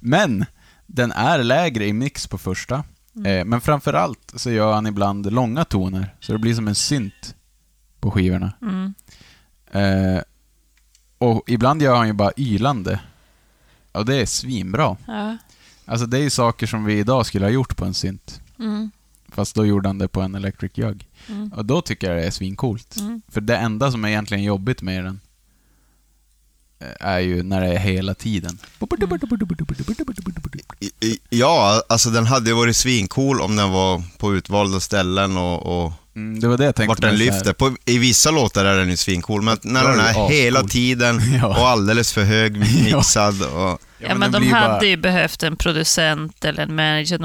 Men den är lägre i mix på första. Men framförallt så gör han ibland långa toner så det blir som en synt på skivorna. Och ibland gör han ju bara ylande Och det är svinbra. Ja. Alltså det är ju saker som vi idag skulle ha gjort på en synt. Mm. Fast då gjorde han det på en electric jug. Mm. Och då tycker jag det är svincoolt. Mm. För det enda som är egentligen jobbigt med den är ju när det är hela tiden. Mm. Ja, alltså den hade ju varit svincool om den var på utvalda ställen och det var det jag tänkte vart den lyfter. På, i vissa låtar är den ju svincool, men när den är hela tiden och alldeles för hög mixad. Och... Ja, men de hade ju behövt en producent eller en manager.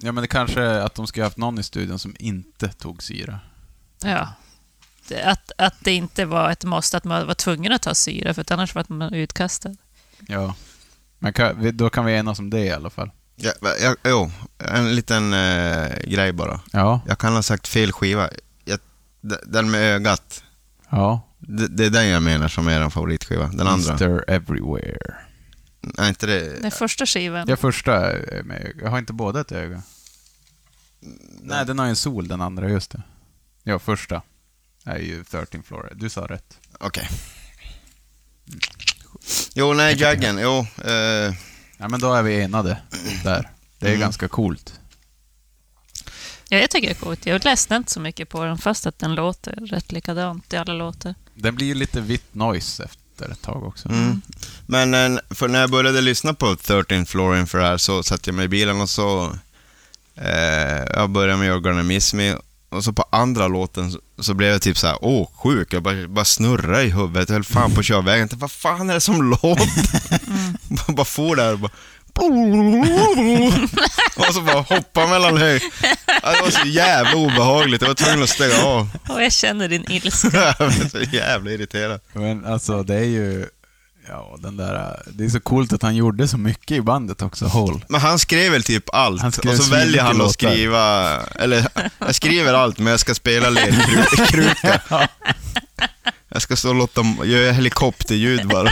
Ja, men det kanske att de ska ha haft någon i studion som inte tog syra. Ja. Att det inte var ett måste, att man var tvungen att ta syra, för annars var man utkastad. Ja, men då kan vi enas om det i alla fall. Ja, en liten grej bara. Ja. Jag kan ha sagt fel skiva. Den med ögat. Ja. Det är den jag menar som är den favoritskiva. Den andra. Mr. Everywhere. Nej, inte det. Den första skivan. Ja, första med öga. Jag har inte båda ett öga. Nej, den har ju en sol, den andra, just det. Ja, första. Är ju 13th Floor. Du sa rätt. Okej. Mm. Jo, nej, jaggen. Jo. Ja, men då är vi enade där. Det är ganska coolt. Ja, jag tycker det är coolt. Jag läste inte så mycket på den, fast att den låter rätt likadant i alla låter. Den blir ju lite vitt noise efter ett tag också. Mm. Men för när jag började lyssna på 13th Floor inför det här, så satt jag mig i bilen och så jag började med You're Gonna Miss Me. Och så på andra låten så blev jag typ så här, sjuk. Jag bara snurrar i huvudet. Jag höll fan på körvägen. Jag tänkte, vad fan är det som låter? Bara får där och bara... och så bara hoppar mellan hög. Det var så jävla obehagligt. Jag var tvungen att stänga av. Och jag känner din ilska. Jag är så jävla irriterad. Men alltså, det är ju... Ja, den där, det är så coolt att han gjorde så mycket i bandet också, Hall. Men han skrev väl typ allt, och så väljer han att skriva, eller jag skriver allt, men jag ska spela ledkruka. Ja. Jag ska stå och låta dem göra helikopterljud bara.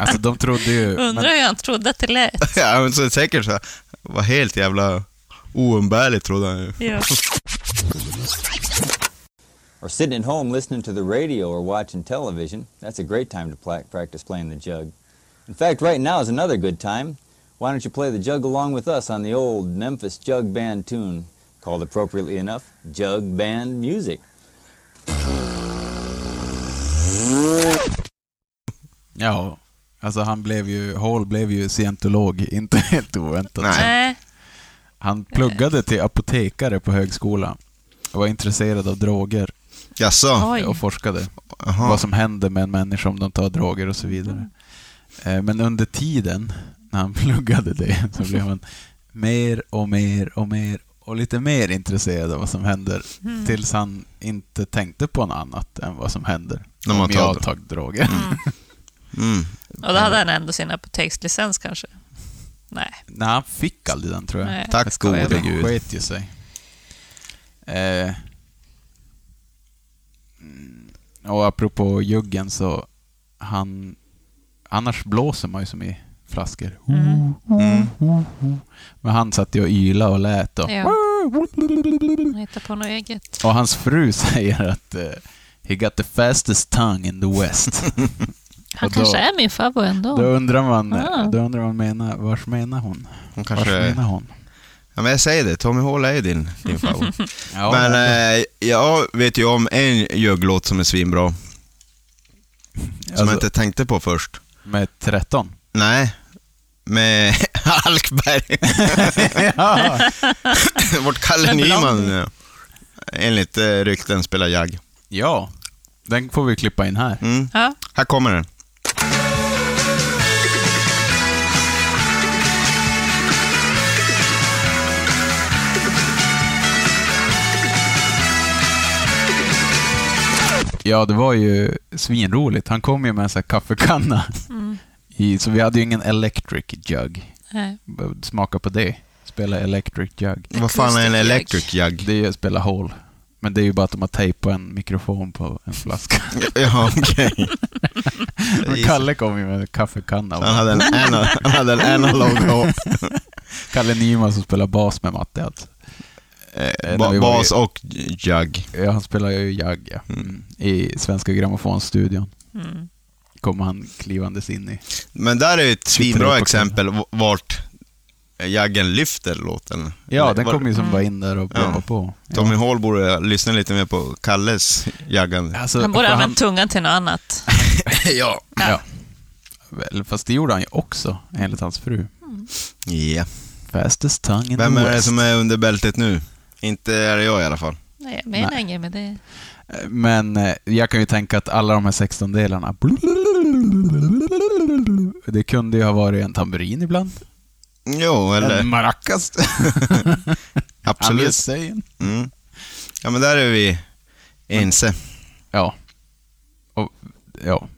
Alltså de trodde ju... Undrar hur han trodde att det lät. Ja, men så är det säkert så här, var helt jävla oumbärligt trodde han ju. Ja. Or sitting at home listening to the radio or watching television, that's a great time to practice playing the jug. In fact, right now is another good time. Why don't you play the jug along with us on the old Memphis Jug Band tune, called appropriately enough, Jug Band Music. Ja, alltså Hall blev ju scientolog, inte helt oväntat. Nej. Han pluggade till apotekare på högskolan och var intresserad av droger. Jaså. Och forskade vad som händer med en människa om de tar droger och så vidare. Men under tiden när han pluggade det så blev han mer och lite mer intresserad av vad som händer, tills han inte tänkte på något annat än vad som händer när man tar droger. Och då hade han ändå sin apotekslicens kanske? Nej, han fick aldrig den, tror jag. Nej. Tack gode Gud. Sket ju sig. Och apropå juggen, så han, annars blåser man ju som i flaskor. Men han satt ju och yla och lät och hittade på något eget. Och hans fru säger att he got the fastest tongue in the West. Han kanske är min favor ändå. Då undrar man vars menar hon? Ja, men jag säger det, Tommy Hall är din favorit. Ja, men jag vet ju om en jugglåt som är svinbra. Som jag inte tänkte på först. Med 13? Nej, med Alkberg. Ja. Vårt Kalle Nyman, enligt rykten, spelar jag. Ja, den får vi klippa in här. Ja. Här kommer den. Ja, det var ju svinroligt. Han kom ju med en sån här kaffekanna. Så vi hade ju ingen electric jug. Nej. Smaka på det. Spela electric jug. Vad fan är en electric jug? Det är ju att spela Hall. Men det är ju bara att de har tejpat en mikrofon på en flaska. Ja, okej. Okay. Kalle kom ju med en kaffekanna. Han hade en analog. Kalle Nyman som spelar bas med Mattias. Alltså. Bas och jug. Ja, han spelar ju jug i Svenska Grammofonstudion. kom han klivandes in i. Men där är ett svinbra exempel vart Jaggen lyfter låten. Ja, den kom ju som bara in där och pumpade på. Tommy Hall borde lyssna lite mer på Kalles Jaggen. Alltså, han borde använt tungan till något annat. Ja. Väl, fast det gjorde han ju också, enligt hans fru. Ja. Yeah. Fastest tongue in the West. Vem är det som är under bältet nu? Inte är det jag i alla fall. Nej, jag menar inget med det. Men jag kan ju tänka att alla de här 16 delarna, det kunde ju ha varit en tamburin ibland. Jo, eller en maracas. Absolut. Mm. Ja, men där är vi ense. Ja. Och, ja.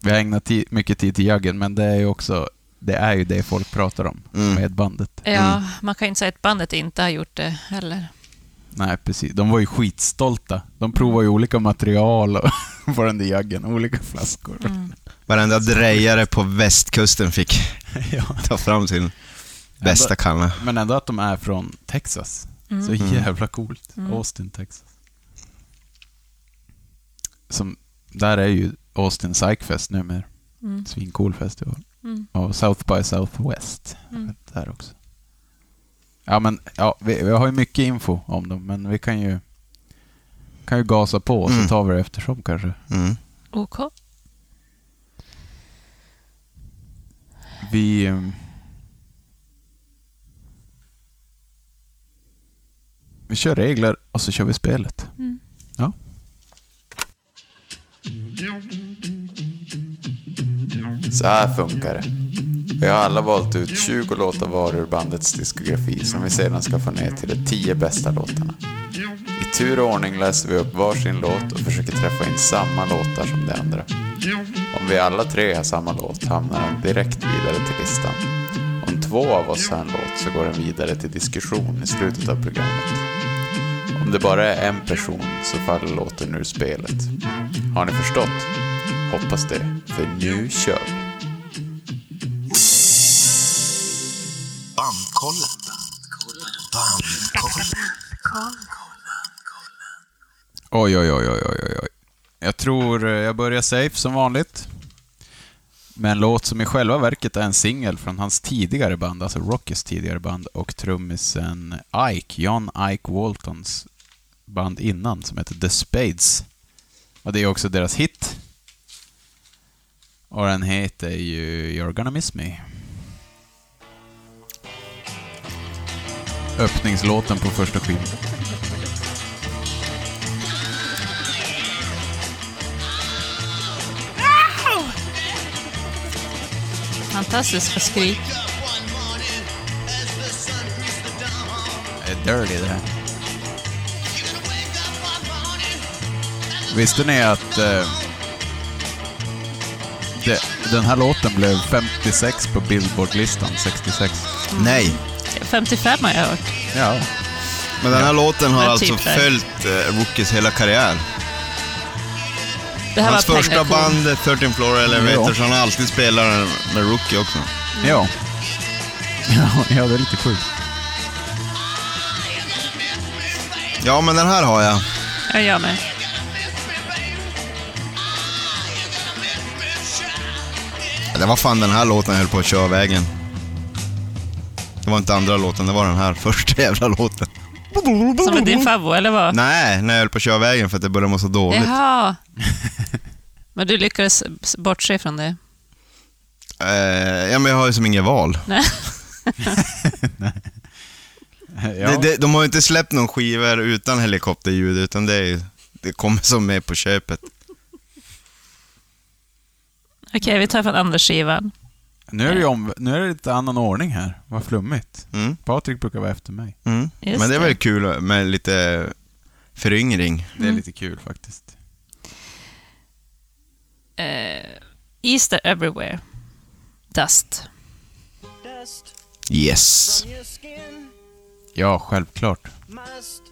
Vi har ägnat mycket tid till Jaggen, men det är ju också, det är ju det folk pratar om med bandet. Ja, man kan ju inte säga att bandet inte har gjort det heller. Nej, precis. De var ju skitstolta. De provar ju olika material och på den där Jaggen, olika flaskor. Mm. Varenda drejare på västkusten fick ta fram sin bästa kanna. Men ändå att de är från Texas. Så jävla coolt. Austin, Texas. Som, där är ju Austin Psychfest numera. Svincool festival. Och South by Southwest där också. Ja, men ja, vi har ju mycket info om dem, men vi kan ju gasa på och så tar vi det eftersom kanske. Mm. Okej. Okay. Vi kör regler och så kör vi spelet. Mm. Ja. Så här funkar det. Vi har alla valt ut 20 låtar var ur bandets diskografi som vi sedan ska få ner till de 10 bästa låtarna. I tur och ordning läser vi upp varsin låt och försöker träffa in samma låtar som de andra. Om vi alla tre har samma låt hamnar den direkt vidare till listan. Om 2 av oss har en låt så går den vidare till diskussion i slutet av programmet. Om det bara är en person så faller låten ur spelet. Har ni förstått? Hoppas det, för nu kör vi! Bandkollen. Oj. Jag tror jag börjar safe som vanligt. Med en låt som i själva verket är en singel från hans tidigare band, alltså Rockys tidigare band, och trummisen Ike, John Ike Waltons band innan, som heter The Spades. Och det är också deras hit. Och den heter ju You're Gonna Miss Me. Öppningslåten på första skivan. Fantastiskt skrik. Det är dirty det här. Visste ni att den här låten blev 56 på Billboard-listan 66? Nej. 55 har jag hört. Ja. Men den här låten har alltså följt Rookies hela karriär. Det här hans var första band, 13th Floor Elevators, han alltid spelar med Roky också. Ja. Ja, det är lite sjukt. Ja, men den här har jag. Jag gör med. Det var fan den här låten jag höll på att köra vägen. Det var inte andra låten, det var den här första jävla låten. Som är din favorit, eller vad? Nej, när jag höll på att köra vägen för att det började må så dåligt. Jaha. Men du lyckades bortse från det? Ja, men jag har ju som inget val. Nej. Nej. Ja. De har ju inte släppt någon skivor utan helikopterljud, utan det kommer som med på köpet. Okej, vi tar från andra skivan. Nu är det lite annan ordning här. Vad flummigt. Patrik brukar vara efter mig. Men det är väl kul med lite föryngring. Det är lite kul faktiskt. Easter everywhere. Dust. Yes. Ja, självklart. Must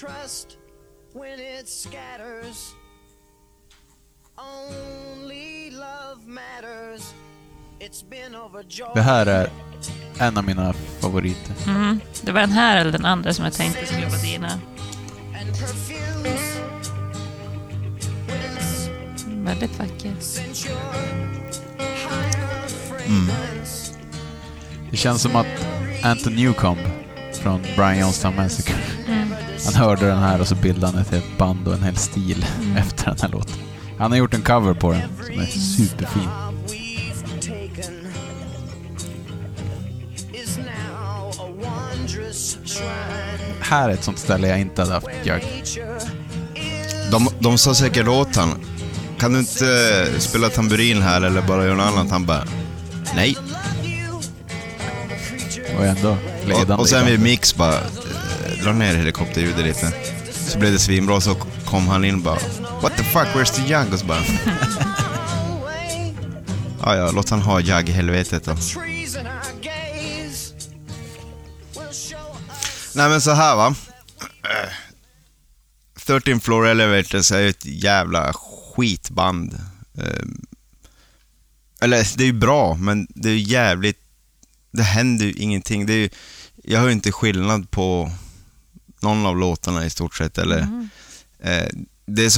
trust when it scatters. Det här är en av mina favoriter. Det var den här eller den andra som jag tänkte skulle vara dina. väldigt vacker. Mm. Det känns som att Anton Newcomb från Brian Johnston Massacre, han hörde den här och så bildade han ett band och en hel stil efter den här låten. Han har gjort en cover på den som är superfin. Här är ett sånt ställe jag inte hade haft jag. De sa säkert åt han, kan du inte spela tamburin här eller bara göra något annat? Han bara, nej. Och ändå och sen vid mix bara dra ner helikopterljudet lite. Så blev det svinbra, så kom han in bara, what the fuck, where's the jag? Och så bara ja, låt han ha jag i helvetet då. Nej men så här va, 13th Floor Elevators är ju ett jävla skitband. Eller det är ju bra, men det är ju jävligt, det händer ju ingenting. Det är ju, jag hör inte skillnad på någon av låtarna i stort sett eller det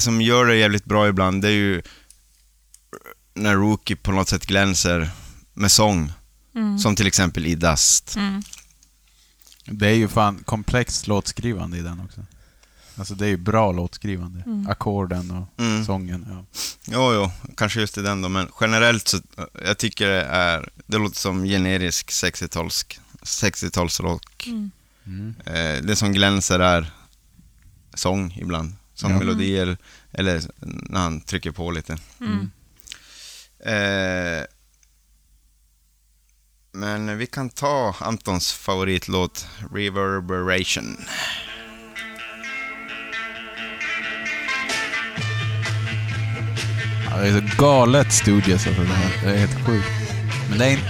som gör det jävligt bra ibland, det är ju när Roky på något sätt glänser med sång, som till exempel i Dust. Det är ju fan komplext låtskrivande i den också. Alltså det är ju bra låtskrivande. Ackorden och sången. Ja. Jo, kanske just i den då. Men generellt så, jag tycker det låter som generisk 60-talsrock. Det som glänser är sång ibland. Som melodier eller när han trycker på lite. Men vi kan ta Antons favoritlåt Reverberation. Ja, det är så galet studios alltså, det är helt sjukt. Men det är inte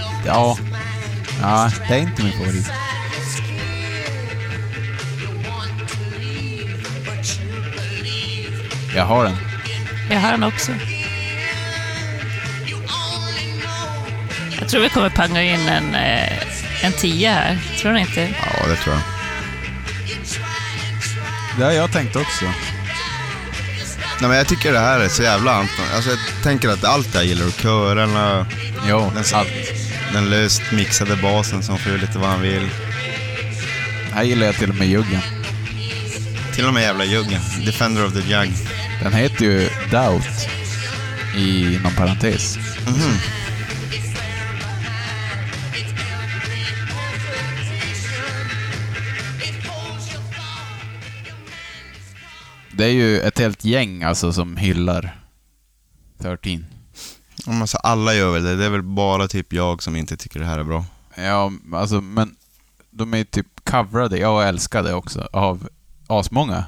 det är inte min favorit. Jag har den. Jag har den också. Jag tror vi kommer panga in en 10 här. Tror du inte? Ja, det tror jag. Det har jag tänkt också. Nej, men jag tycker det här är så jävla Anton. Alltså, jag tänker att allt jag gillar, och körerna, den löst mixade basen som får lite vad han vill. Här gillar jag till och med juggen. Till och med jävla juggen. Defender of the Jug. Den heter ju Doubt i någon parentes. Det är ju ett helt gäng alltså som hyllar 13. Alltså, alla gör väl det. Det är väl bara typ jag som inte tycker det här är bra. Ja, alltså, men de är typ coverade. Jag älskar det också av asmånga.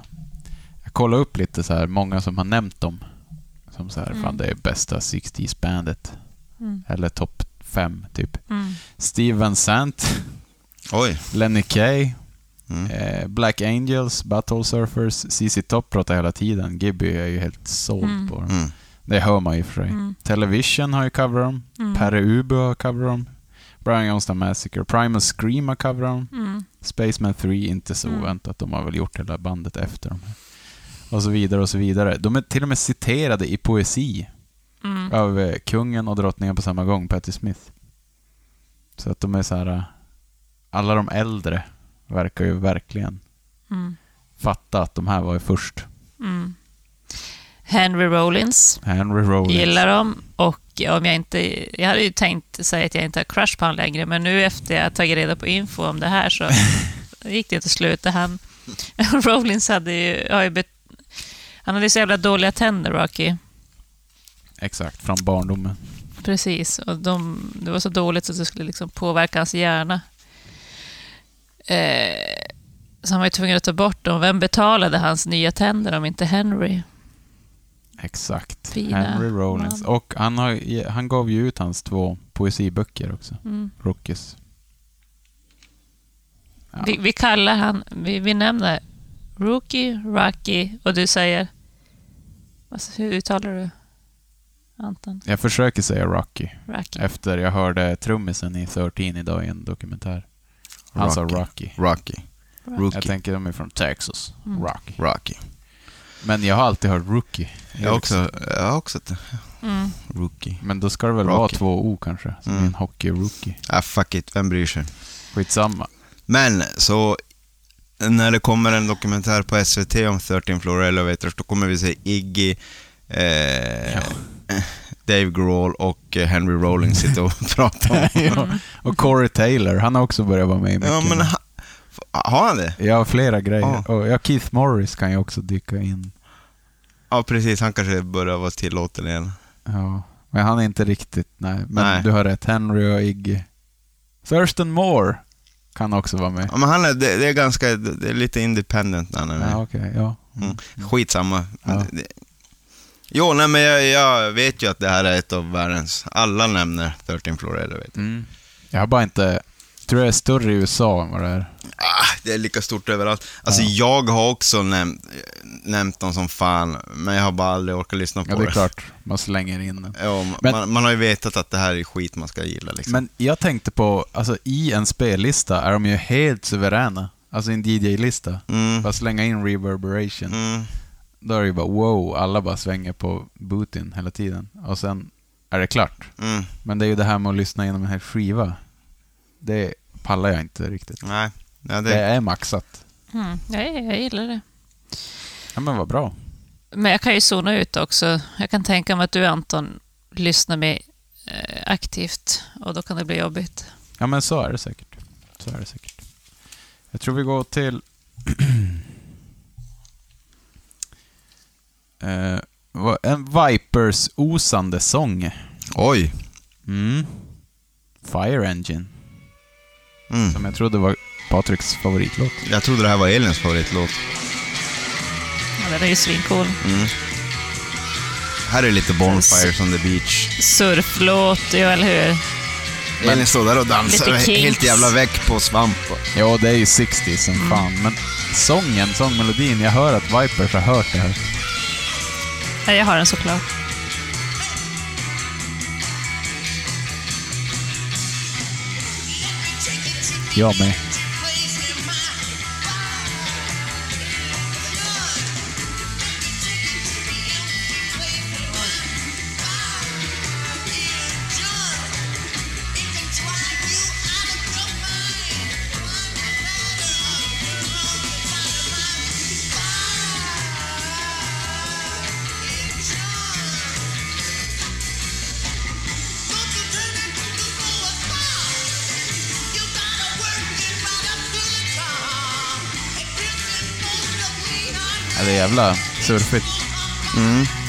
Jag kollar upp lite så här, många som har nämnt dem som så här, fan det är bästa 60s-bandet. Eller topp 5 typ. Steven Sant. Oj. Lenny Kaye. Black Angels, Battle Surfers, CC Top pratar hela tiden. Gibby är ju helt såld på dem. Det hör man ju för sig. Television har ju cover dem. Perre Ubu har cover dem. Brian Johnston Massacre, Primal Scream har cover dem. Spaceman 3, inte så oväntat. De har väl gjort hela bandet efter dem. Och så vidare och så vidare. De är till och med citerade i poesi av kungen och drottningen på samma gång, Patti Smith. Så att de är så här, alla de äldre verkar ju verkligen fatta att de här var ju först. Henry Rollins gillar dem, och om jag hade ju tänkt säga att jag inte har crush på han längre, men nu efter jag tagit reda på info om det här så gick det till slut. Rollins hade ju så jävla dåliga tänder, Roky. Exakt, från barndomen. Precis, och det var så dåligt så det skulle liksom påverka hans hjärna. Så han var ju tvungen att ta bort dem. Vem betalade hans nya tänder om inte Henry? Exakt. Fina Henry Rollins. Man. Och han gav ju ut hans 2 poesiböcker också. Rockies. Ja. Vi kallar han, vi nämner Roky, Roky, och du säger, alltså, hur uttalar du, Anton? Jag försöker säga Roky. Efter jag hörde trummisen i 13 idag i en dokumentär. Han sa Roky. Jag tänker de är från Texas. Roky. Men jag har alltid hört Roky. Jag har också Roky. Men då ska det väl vara två O kanske. Som en hockey Roky. Ah, fuck it, vem bryr sig? Skitsamma. Men så när det kommer en dokumentär på SVT om 13 Floor Elevators, då kommer vi se Iggy, Dave Grohl och Henry Rollins sitter och pratar om. Och Corey Taylor, han har också börjat vara med i mycket. Ja, men har han det? Ja, flera grejer. Och Keith Morris kan ju också dyka in. Ja, precis. Han kanske börjar vara tillåten igen. Ja, men han är inte riktigt... Nej, men nej. Du har rätt. Henry och Iggy. Thurston Moore kan också vara med. Ja, men han är, det är ganska... Det är lite independent när han är med. Ja, okej. Ja. Mm. Skitsamma. Ja. Jo, nej, men jag vet ju att det här är ett av världens... Alla nämner 13 Floor Elevator. Mm. Jag har bara inte... Tror jag är större i USA än vad det är. Det är lika stort överallt. Alltså jag har också nämnt dem som fan, men jag har bara aldrig orkat lyssna på det. Ja, det är klart. Man slänger in den. Ja, men, man har ju vetat att det här är skit man ska gilla. Liksom. Men jag tänkte på, alltså i en spellista är de ju helt suveräna. Alltså i en DJ-lista. Bara slänga in reverberation. Då är det ju bara wow, alla bara svänger på bootin hela tiden. Och sen är det klart. Men det är ju det här med att lyssna igenom en här skiva. Det pallar jag inte riktigt. Nej, det är maxat. Nej, jag gillar det. Ja, men vad bra. Men jag kan ju zona ut också. Jag kan tänka mig att du, Anton, lyssnar med aktivt. Och då kan det bli jobbigt. Ja, men så är det säkert. Jag tror vi går till... en Vipers-osande sång. Oj. Fire Engine. Som jag trodde var Patriks favoritlåt. Jag trodde det här var Elins favoritlåt. Ja, det är ju svincool. Här är lite Bonfires on the Beach. Surflåt, ja, eller hur? Elin står där och dansar helt jävla väck på svamp. Ja, det är ju 60s som fan. Men sångmelodin, jag hör att Vipers har hört det här. Ja, jag har den såklart. Jag med. Det är jävla surfigt.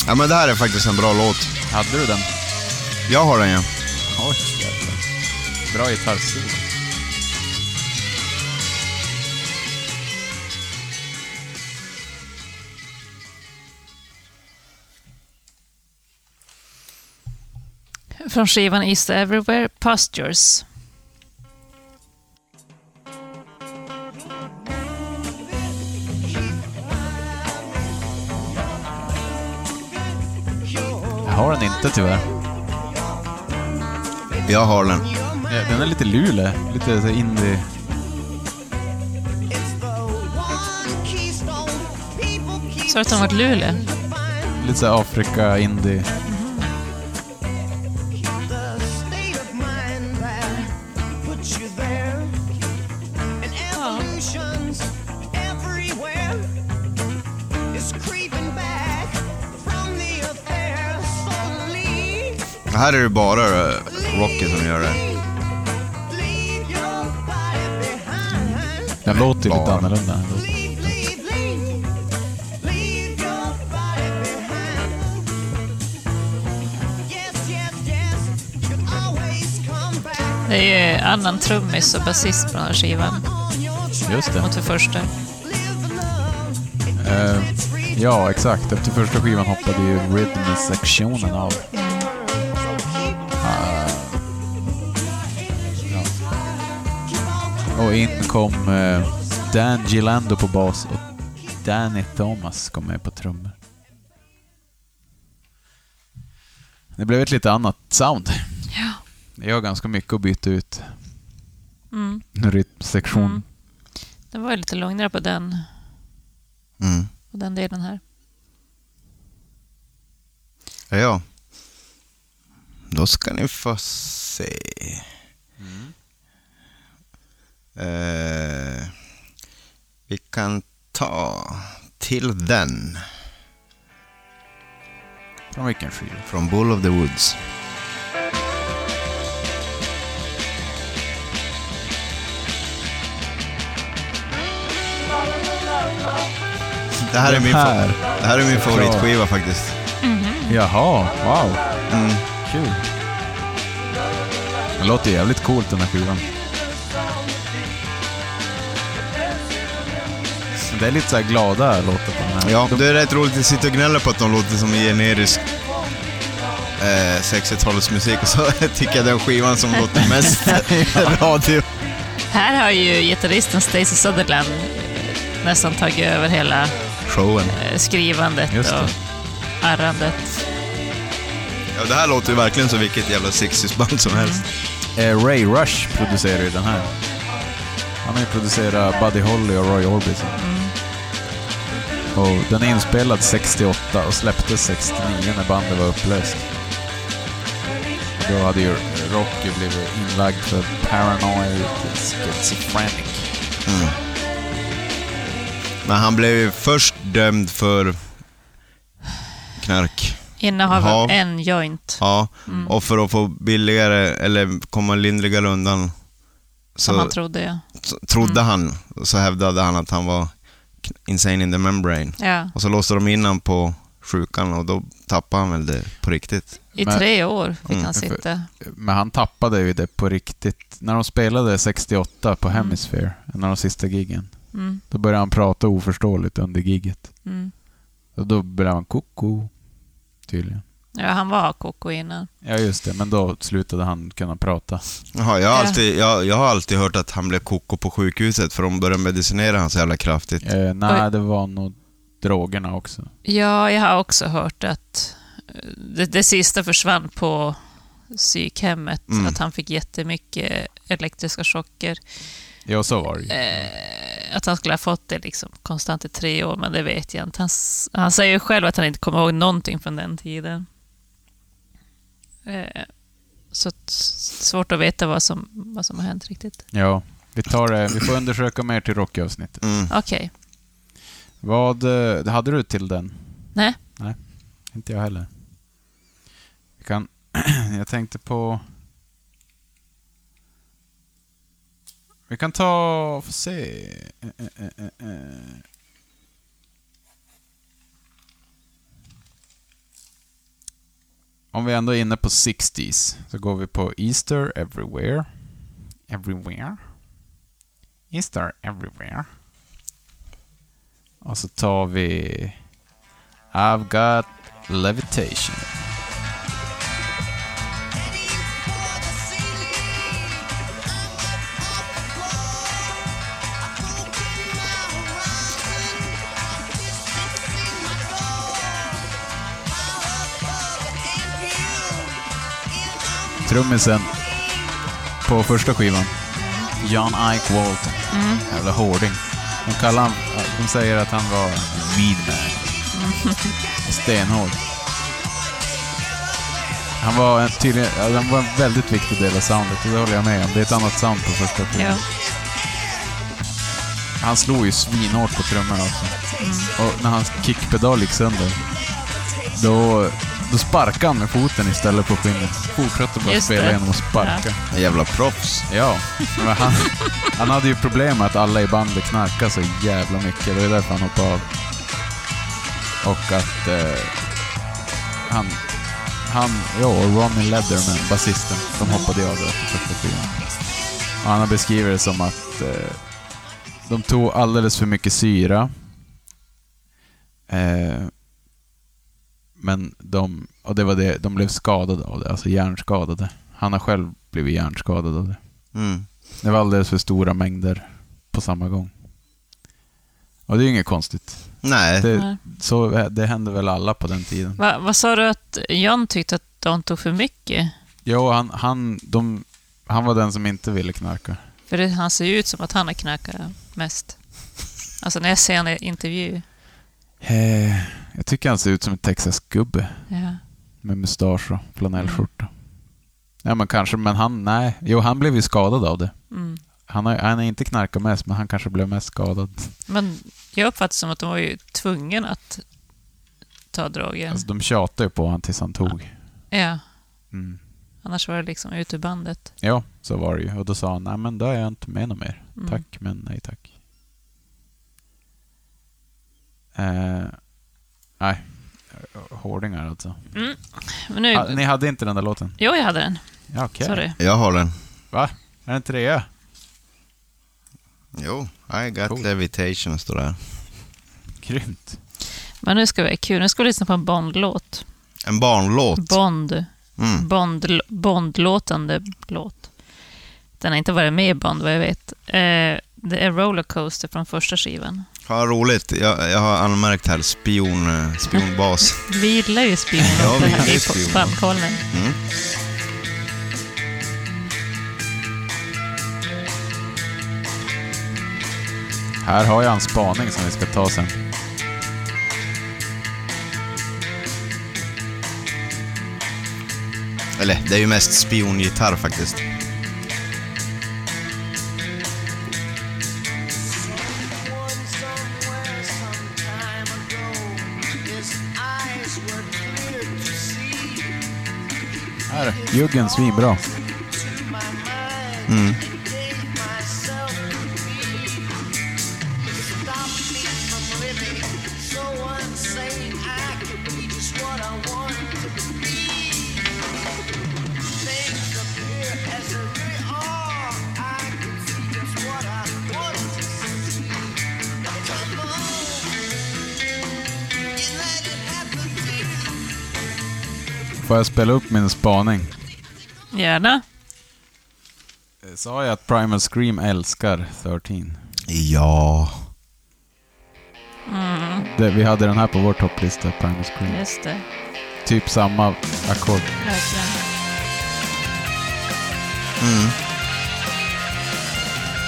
Ja, men det här är faktiskt en bra låt. Hade du den? Jag har den, ja. Oj, jävlar. Bra gitarrstil. Från skivan Is Everywhere Pastures. Har den inte tyvärr. Jag har den. Ja, den är lite lule, lite så indie. Så att den varit lule. Lite så Afrika indie. Här är det bara Roky som gör det. Den låter lite annorlunda. Det är annan trummis och basist på den här skivan. Just det. Mot för första. Ja, exakt. Efter första skivan hoppade ju rhythm-sektionen av. Och in kom Dan Gilando på bas och Danny Thomas kom med på trummor. Det blev ett lite annat sound. Ja. Jag har ganska mycket att byta ut. Rytmsektion. Det var lite lugnare på den delen här. Ja. Då ska ni få se. Mm. Vi kan ta till den. Från vilken film? Från Bull of the Woods. Det här är min favoritskiva faktiskt. Mm-hmm. Jaha, wow. Mm. Kul. Det låter jävligt coolt den här skivan. Det är lite så här glada låter på den här. Ja, det är rätt roligt att sitta och gnälla på att de låter som generisk 60-talsmusik. Och så tycker jag den skivan som låter mest radio. Här har ju gitarristen Stacy Sutherland nästan tagit över hela showen. Skrivandet och arrandet. Ja, det här låter ju verkligen så vilket jävla 60s-band som helst. Ray Rush producerar ju den här. Han har ju producerat Buddy Holly och Roy Orbison. Och den är inspelad 68 och släpptes 69 när bandet var upplöst. Och då hade ju Rocky blivit inlagd för paranoid schizophrenic. Mm. Men han blev ju först dömd för knark. Innehav av en joint. Ja, och för att få billigare eller komma lindrigare undan. Som han trodde, ja. Han. Så hävdade han att han var insane in the membrane. Ja. Och så låste de innan på sjukan och då tappade han väl det på riktigt. I 3 år fick han sitta. Men han tappade ju det på riktigt. När de spelade 68 på Hemisphere, en av de sista giggen, då började han prata oförståeligt under gigget. Och då började han koko, tydligen. Ja, han var koko innan. Ja, just det. Men då slutade han kunna prata. Jaha, jag har alltid hört att han blev koko på sjukhuset för de började medicinera han så jävla kraftigt. Nej, det var nog drogerna också. Ja, jag har också hört att det sista försvann på psykhemmet. Att han fick jättemycket elektriska chocker. Ja, så var det. Att han skulle ha fått det liksom konstant i 3 år, men det vet jag inte. Han säger ju själv att han inte kommer ihåg någonting från den tiden. Så svårt att veta vad som har hänt riktigt. Ja, vi får undersöka mer till Rocky-avsnittet. Okej. Vad hade du till den? Nej, inte jag heller. Jag tänkte på... Vi kan ta... Får se... Om vi ändå är inne på 60s så går vi på Easter Everywhere. Easter Everywhere. Och så tar vi I've Got Levitation. Trummisen på första skivan, John Ike Walton, jävla hårding. De säger att han var mean, stenhård. Han var en väldigt viktig del av soundet, det håller jag med om. Det är ett annat sound på första skivan. Ja. Han slog ju svinhårt på trummorna också. Och när hans kickpedal gick sönder, då sparkar han med foten istället på skinnet. Fortsätter bara spela genom att sparka. Ja. Jävla proffs. Ja, men han hade ju problem med att alla i bandet knarkar så jävla mycket. Det är därför han hoppade av. Och att och Ronnie Lederman, basisten, de hoppade av efter första skivan. Och han har beskrivit det som att de tog alldeles för mycket syra. Men de blev skadade av det, alltså hjärnskadade. Han har själv blivit hjärnskadad av det. Det var alldeles för stora mängder på samma gång. Och det är ju inget konstigt. Nej. Det hände väl alla på den tiden. Vad sa du att John tyckte att de tog för mycket? Jo, han var den som inte ville knarka. För han ser ju ut som att han har knarkat mest. Alltså när jag ser en intervju... Jag tycker han ser ut som en Texas-gubbe. Ja. med mustasch och flanellskjorta. Ja, men kanske, men han, nej. Jo, han blev ju skadad av det. Mm. Han är inte knarkad mest, men han kanske blev mest skadad. Men jag uppfattar som att de var ju tvungen att ta drogen. Alltså, de tjatade ju på han tills han tog. Ja. Mm. Annars var det liksom ut ur bandet. Ja, så var det ju. Och då sa han, nej men då är jag inte med någon mer. Mm. Tack, men nej tack. Nej, hårdingar alltså. Mm. Men nu... ni hade inte den där låten? Jo, jag hade den. Ja, okej. Sorry. Jag har den. Va? Är den trea? Jo, I got cool. Levitation står där. Grymt. Men nu ska vi vara kul. Nu ska vi lyssna på en Bond-låt. En barnlåt? Bond. Mm. Bondlåtande låt. Den har inte varit med i Bond, vad jag vet. Det är Rollercoaster från första skivan. Ja, roligt. Jag har anmärkt här spionbas. Vi gillar ju spionlåten här i Spamkollen. Mm. Här har jag en spaning som vi ska ta sen. Eller, det är ju mest spiongitarr faktiskt. Här, juggen svinbra. Mm. Får jag spela upp min spaning? Gärna. Sa jag att Primal Scream älskar 13? Ja. Mm. Det, vi hade den här på vår topplista, Primal Scream. Just det. Typ samma ackord. Mm.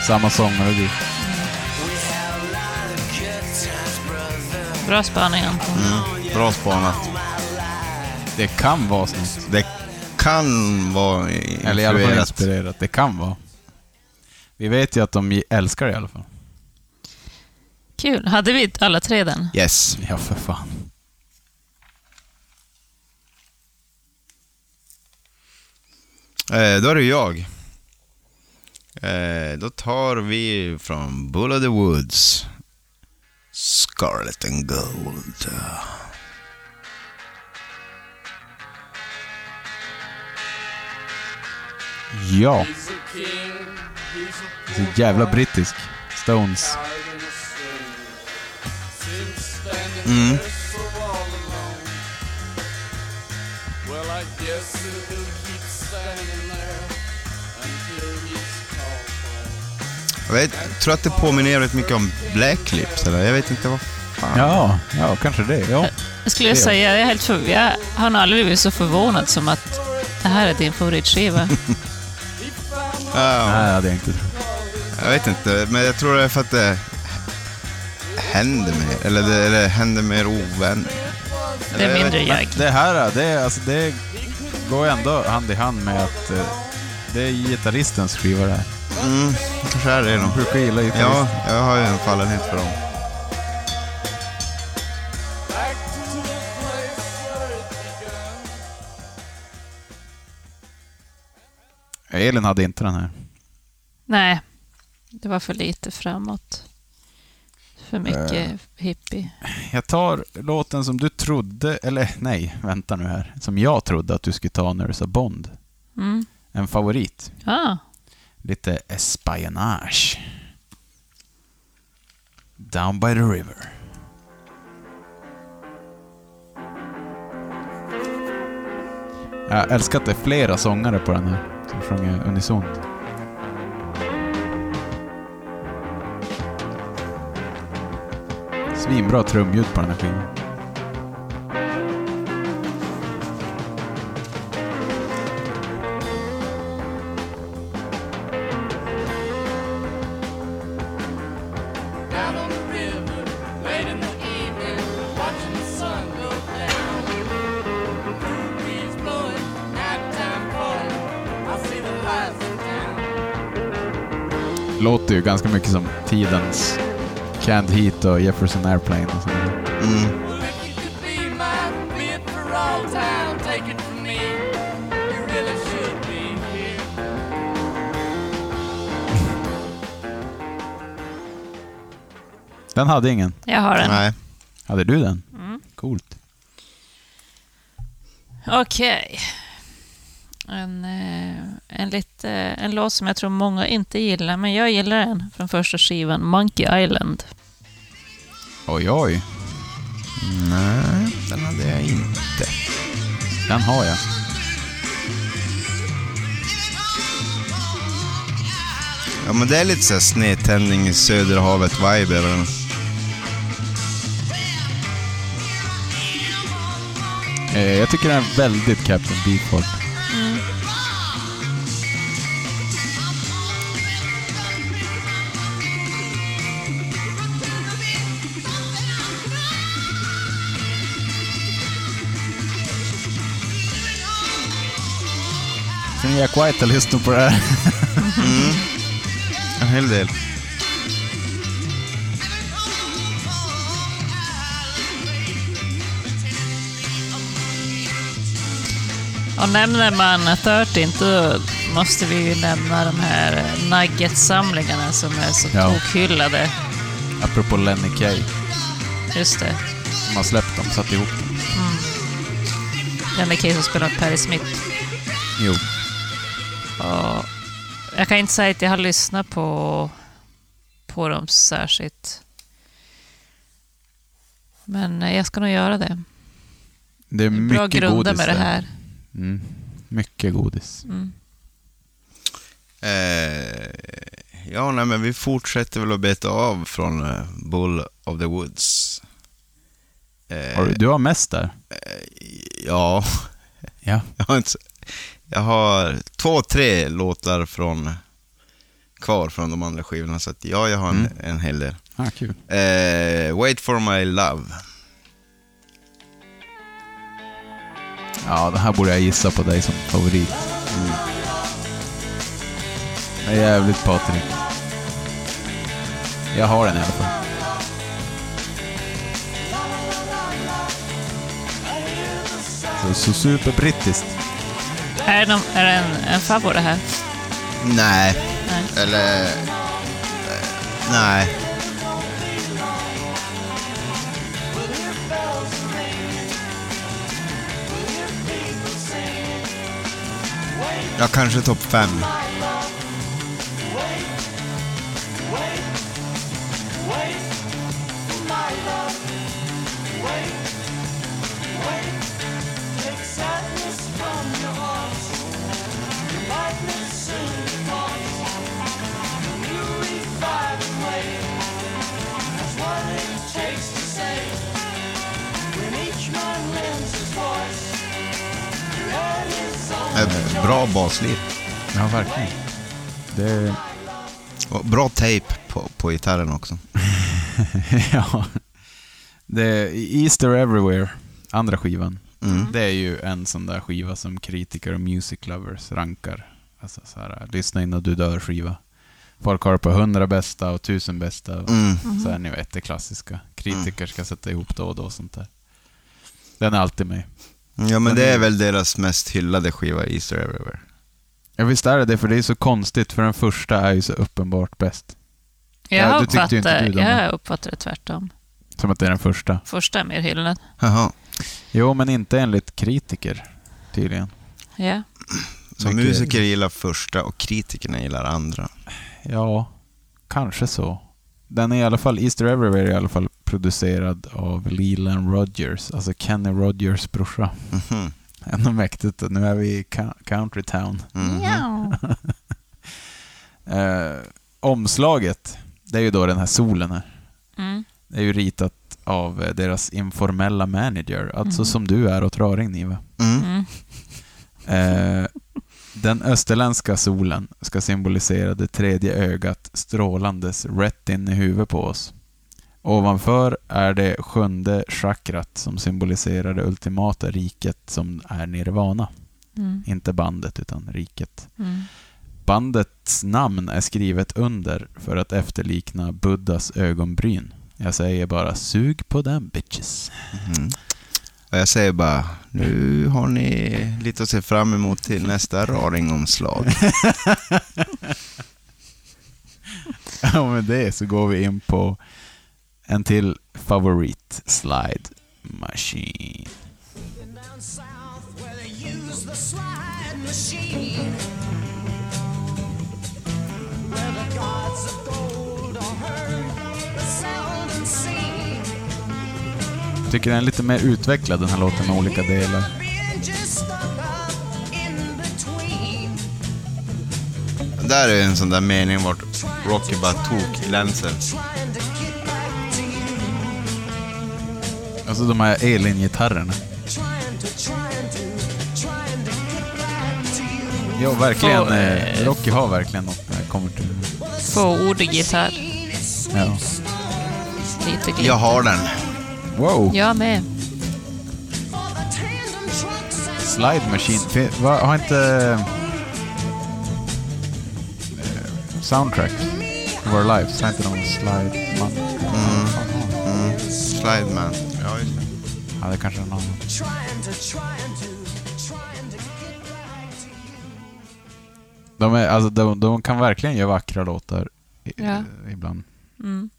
Samma sångare. Mm. Bra spaning, Anton. Mm. Bra spanat. Det kan vara snart. Det kan vara eller i alla fall inspirerat. Det kan vara. Vi vet ju att de älskar det i alla fall. Kul. Hade vi alla tre den? Yes. Ja, för fan. Då är det jag. Då tar vi från Bull of the Woods. Scarlet and Gold. Ja. Så jävla brittisk. Stones. Mm. Jag tror att det påminner rätt mycket om Black Lips, eller jag vet inte vad fan. Ja, kanske det. Ja. Jag skulle säga jag är helt förvånad. Jag har nog aldrig blivit så förvånad som att det här är din favoritskiva. Nej, det hade jag inte. Jag vet inte, men jag tror det är för att det händer mig. Eller det händer mer ovän. Det är mindre jag. Det här, det går ändå hand i hand med att det är gitarristen skriver det här. Mm, kanske är det nog. Brukar gilla gitarristen. Ja, jag har ju en fallenhet för dem. Elin hade inte den här. Nej, det var för lite framåt. För mycket hippie. Jag tar låten som du trodde, eller nej, vänta nu här. Som jag trodde att du skulle ta när du sa Bond. Mm. En favorit. Ja. Lite espionage. Down by the river. Jag älskar att det är flera sångare på den här. Som sjunger unisont. Svinbra trumljud på den här skivan. låter ju ganska mycket som tidens Canned Heat och Jefferson Airplane och sånt. Mm. Den hade ingen. Jag har den. Nej. Hade du den? Mm. Coolt. Okej. En låt som jag tror många inte gillar, men jag gillar den från första skivan, Monkey Island. Oj, oj. Nej, den hade jag inte. Den har jag. Ja, men det är lite såhär snedtändning i Söderhavet-vibe eller något. Jag tycker den är väldigt Captain Beefheart. Mm. Sen är jag quiet och lyssnar på det här. Mm. En hel del. Och nämner man 13 då måste vi ju nämna de här nuggetsamlingarna som är så tokhyllade. Apropå Lenny K. Just det. Som har släppt dem, satt ihop dem. Mm. Lenny K som spelat Patti Smith. Jo. Och jag kan inte säga att jag har lyssnat på dem särskilt. Men jag ska nog göra det. Det är mycket bra grunda med det här. Mm. Mycket godis. Mm. Men vi fortsätter väl att beta av från Bull of the Woods. Du har mest där? Ja. Jag har 2-3 låtar kvar från de andra skivorna, så att jag har en hel del. Ah, kul. Wait for my love. Ja, det här borde jag gissa på dig som favorit. Mm. Det är jävligt Patrik. Jag har den i alla fall. Så superbrittiskt. Är det en favorit det här? Nej. Eller... Nej. Ja, kanske topp 5. Bra basliv. Ja, verkligen. Bra tejp på gitarren också. Ja. Det är Easter Everywhere, andra skivan. Mm. Det är ju en sån där skiva som kritiker och music lovers rankar. Alltså så här, lyssna innan du dör skiva. Folk har på 100 bästa och 1000 bästa. Så här, ni vet, det klassiska. Kritiker ska sätta ihop då och då sånt där. Den är alltid med. Ja, men det är väl deras mest hyllade skiva, Easter Everywhere. Ja, visst är det, för det är så konstigt, för den första är ju så uppenbart bäst. Jag uppfattar det tvärtom. Som att det är den första. Första är mer hyllad. Jaha. Jo, men inte enligt kritiker, tydligen. Ja. Så musiker gillar första och kritikerna gillar andra. Ja, kanske så. Den är i alla fall, Easter Everywhere i alla fall, producerad av Leland Rogers, alltså Kenny Rogers brorsa. Mm-hmm. Ändå mäktigt. Nu är vi i Country Town. Mm-hmm. Omslaget, det är ju då den här solen här. Mm. Det är ju ritat av deras informella manager, alltså som du är åt Raring, Niva. Mm. Den österländska solen ska symbolisera det tredje ögat strålandes rätt in i huvudet på oss. Ovanför är det sjunde chakrat som symboliserar det ultimata riket som är nirvana. Inte bandet utan riket. bandets namn är skrivet under för att efterlikna Buddhas ögonbryn. Jag säger bara, sug på den, bitches. Mm. Och jag säger bara, nu har ni lite att se fram emot till nästa raringomslag. Ja, med det så går vi in på en till favorit, Slide Machine. Jag tycker den är lite mer utvecklad, den här låten, med olika delar. Där är en sån där mening vart Roky bara tog länsen. Alltså de här Elin-gitarrerna. Ja, verkligen. Roky har verkligen något när det kommer till... Fåordig gitarr. Ja. Lite. Jag har den. Wow. Jag med. Slide Machine. Vad har inte... Soundtrack of Our Lives. Har inte någon Slide Man? Mm. Slide Man. Ja, just det. Ja, det kanske är någon. De kan verkligen göra vackra låtar ibland. Mm.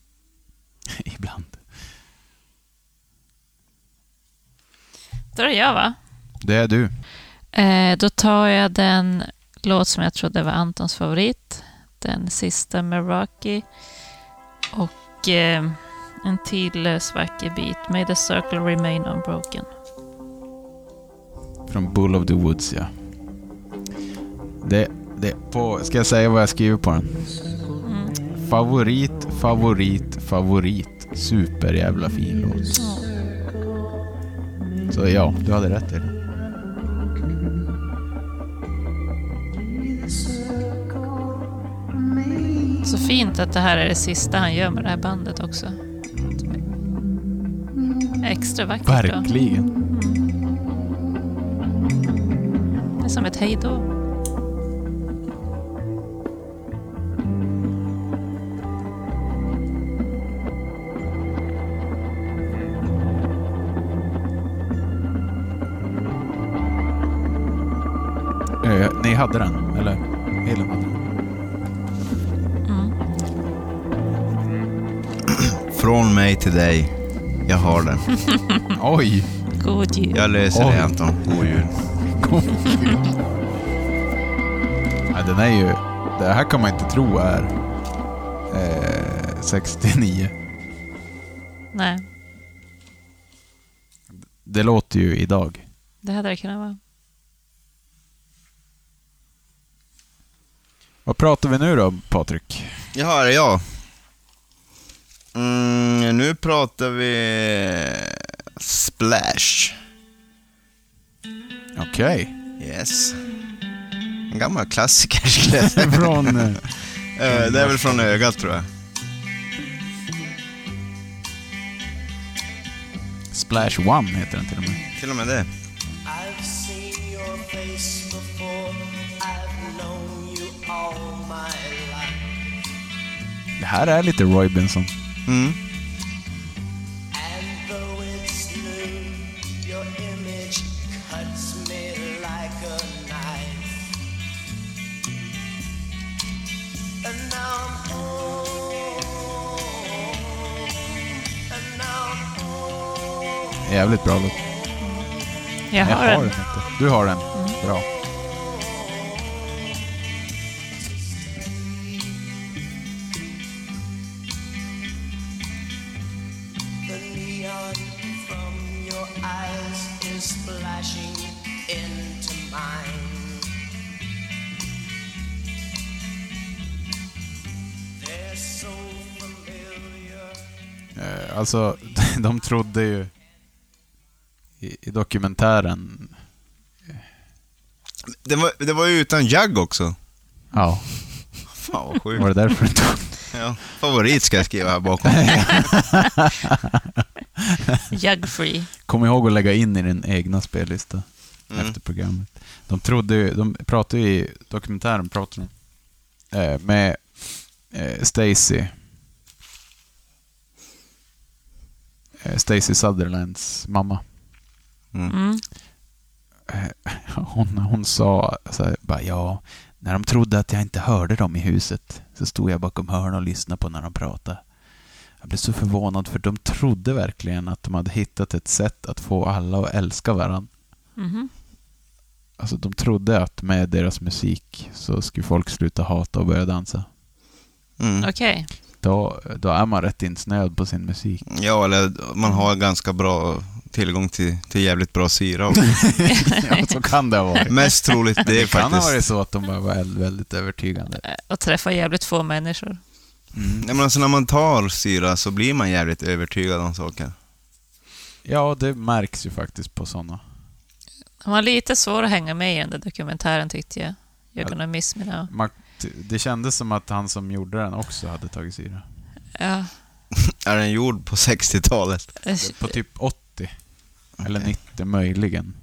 Ibland. Då är det jag, va? Det är du. Då tar jag den låt som jag trodde var Antons favorit. Den sista med Roky. Och en tidlös vacker bit. May the circle remain unbroken. Från Bull of the Woods, ja. Ska jag säga vad jag skriver på den? Mm. Favorit. Superjävla fin låt. Mm. Så ja, du hade rätt till. Så fint att det här är det sista han gör med det här bandet också. Extra vackert. Verkligen. Mm. Det är som ett hejdå. Ni hade den, eller? Elin hade den. Mm. Från mig till dig. Jag har den. Oj! God jul. Jag löser det, Anton. God jul. God jul. Nej, den är ju... Det här kan man inte tro är 69. Nej. Det låter ju idag. Det hade det kunnat vara. Vad pratar vi nu då, Patrik? Ja, det är jag. Nu pratar vi Splash. Okej. Yes. En gammal klassiker skulle jag säga. Det är väl från ögat, tror jag. Splash One heter den till och med. Till och med det. I've seen your face before. I've known. Det här är lite Roy Benson. Mm. Jävligt bra låt. Jag har den inte. Du har den. Mm. Bra. Alltså, de trodde ju i dokumentären... Det var ju utan jag också. Ja. Fan, vad sjukt. Var det därför du tog? Ja, favorit ska jag skriva här bakom. Jag-free. Kom ihåg att lägga in i din egna spellista efter programmet. De pratade ju i dokumentären med Stacy Sutherlands mamma. Mm. Hon sa så här, bara, ja, när de trodde att jag inte hörde dem i huset så stod jag bakom hörn och lyssnade på när de pratade. Jag blev så förvånad, för de trodde verkligen att de hade hittat ett sätt att få alla att älska varandra. Mm-hmm. Alltså de trodde att med deras musik så skulle folk sluta hata och börja dansa. Mm. Okej. Okay. Då är man rätt insnöd på sin musik. Ja, eller man har ganska bra tillgång till jävligt bra syra också. Ja, så kan det vara. Mest troligt det, det kan faktiskt ha varit så att de bara var väldigt övertygande. Och träffa jävligt få människor. Mm. Ja, men alltså när man tar syra så blir man jävligt övertygad om saker. Ja, det märks ju faktiskt på sådana. Han var lite svår att hänga med i den dokumentären, tyckte jag. Det kändes som att han som gjorde den också hade tagit syra. Ja. Är den gjord på 60-talet? På typ 80. Okay. Eller 90 möjligen.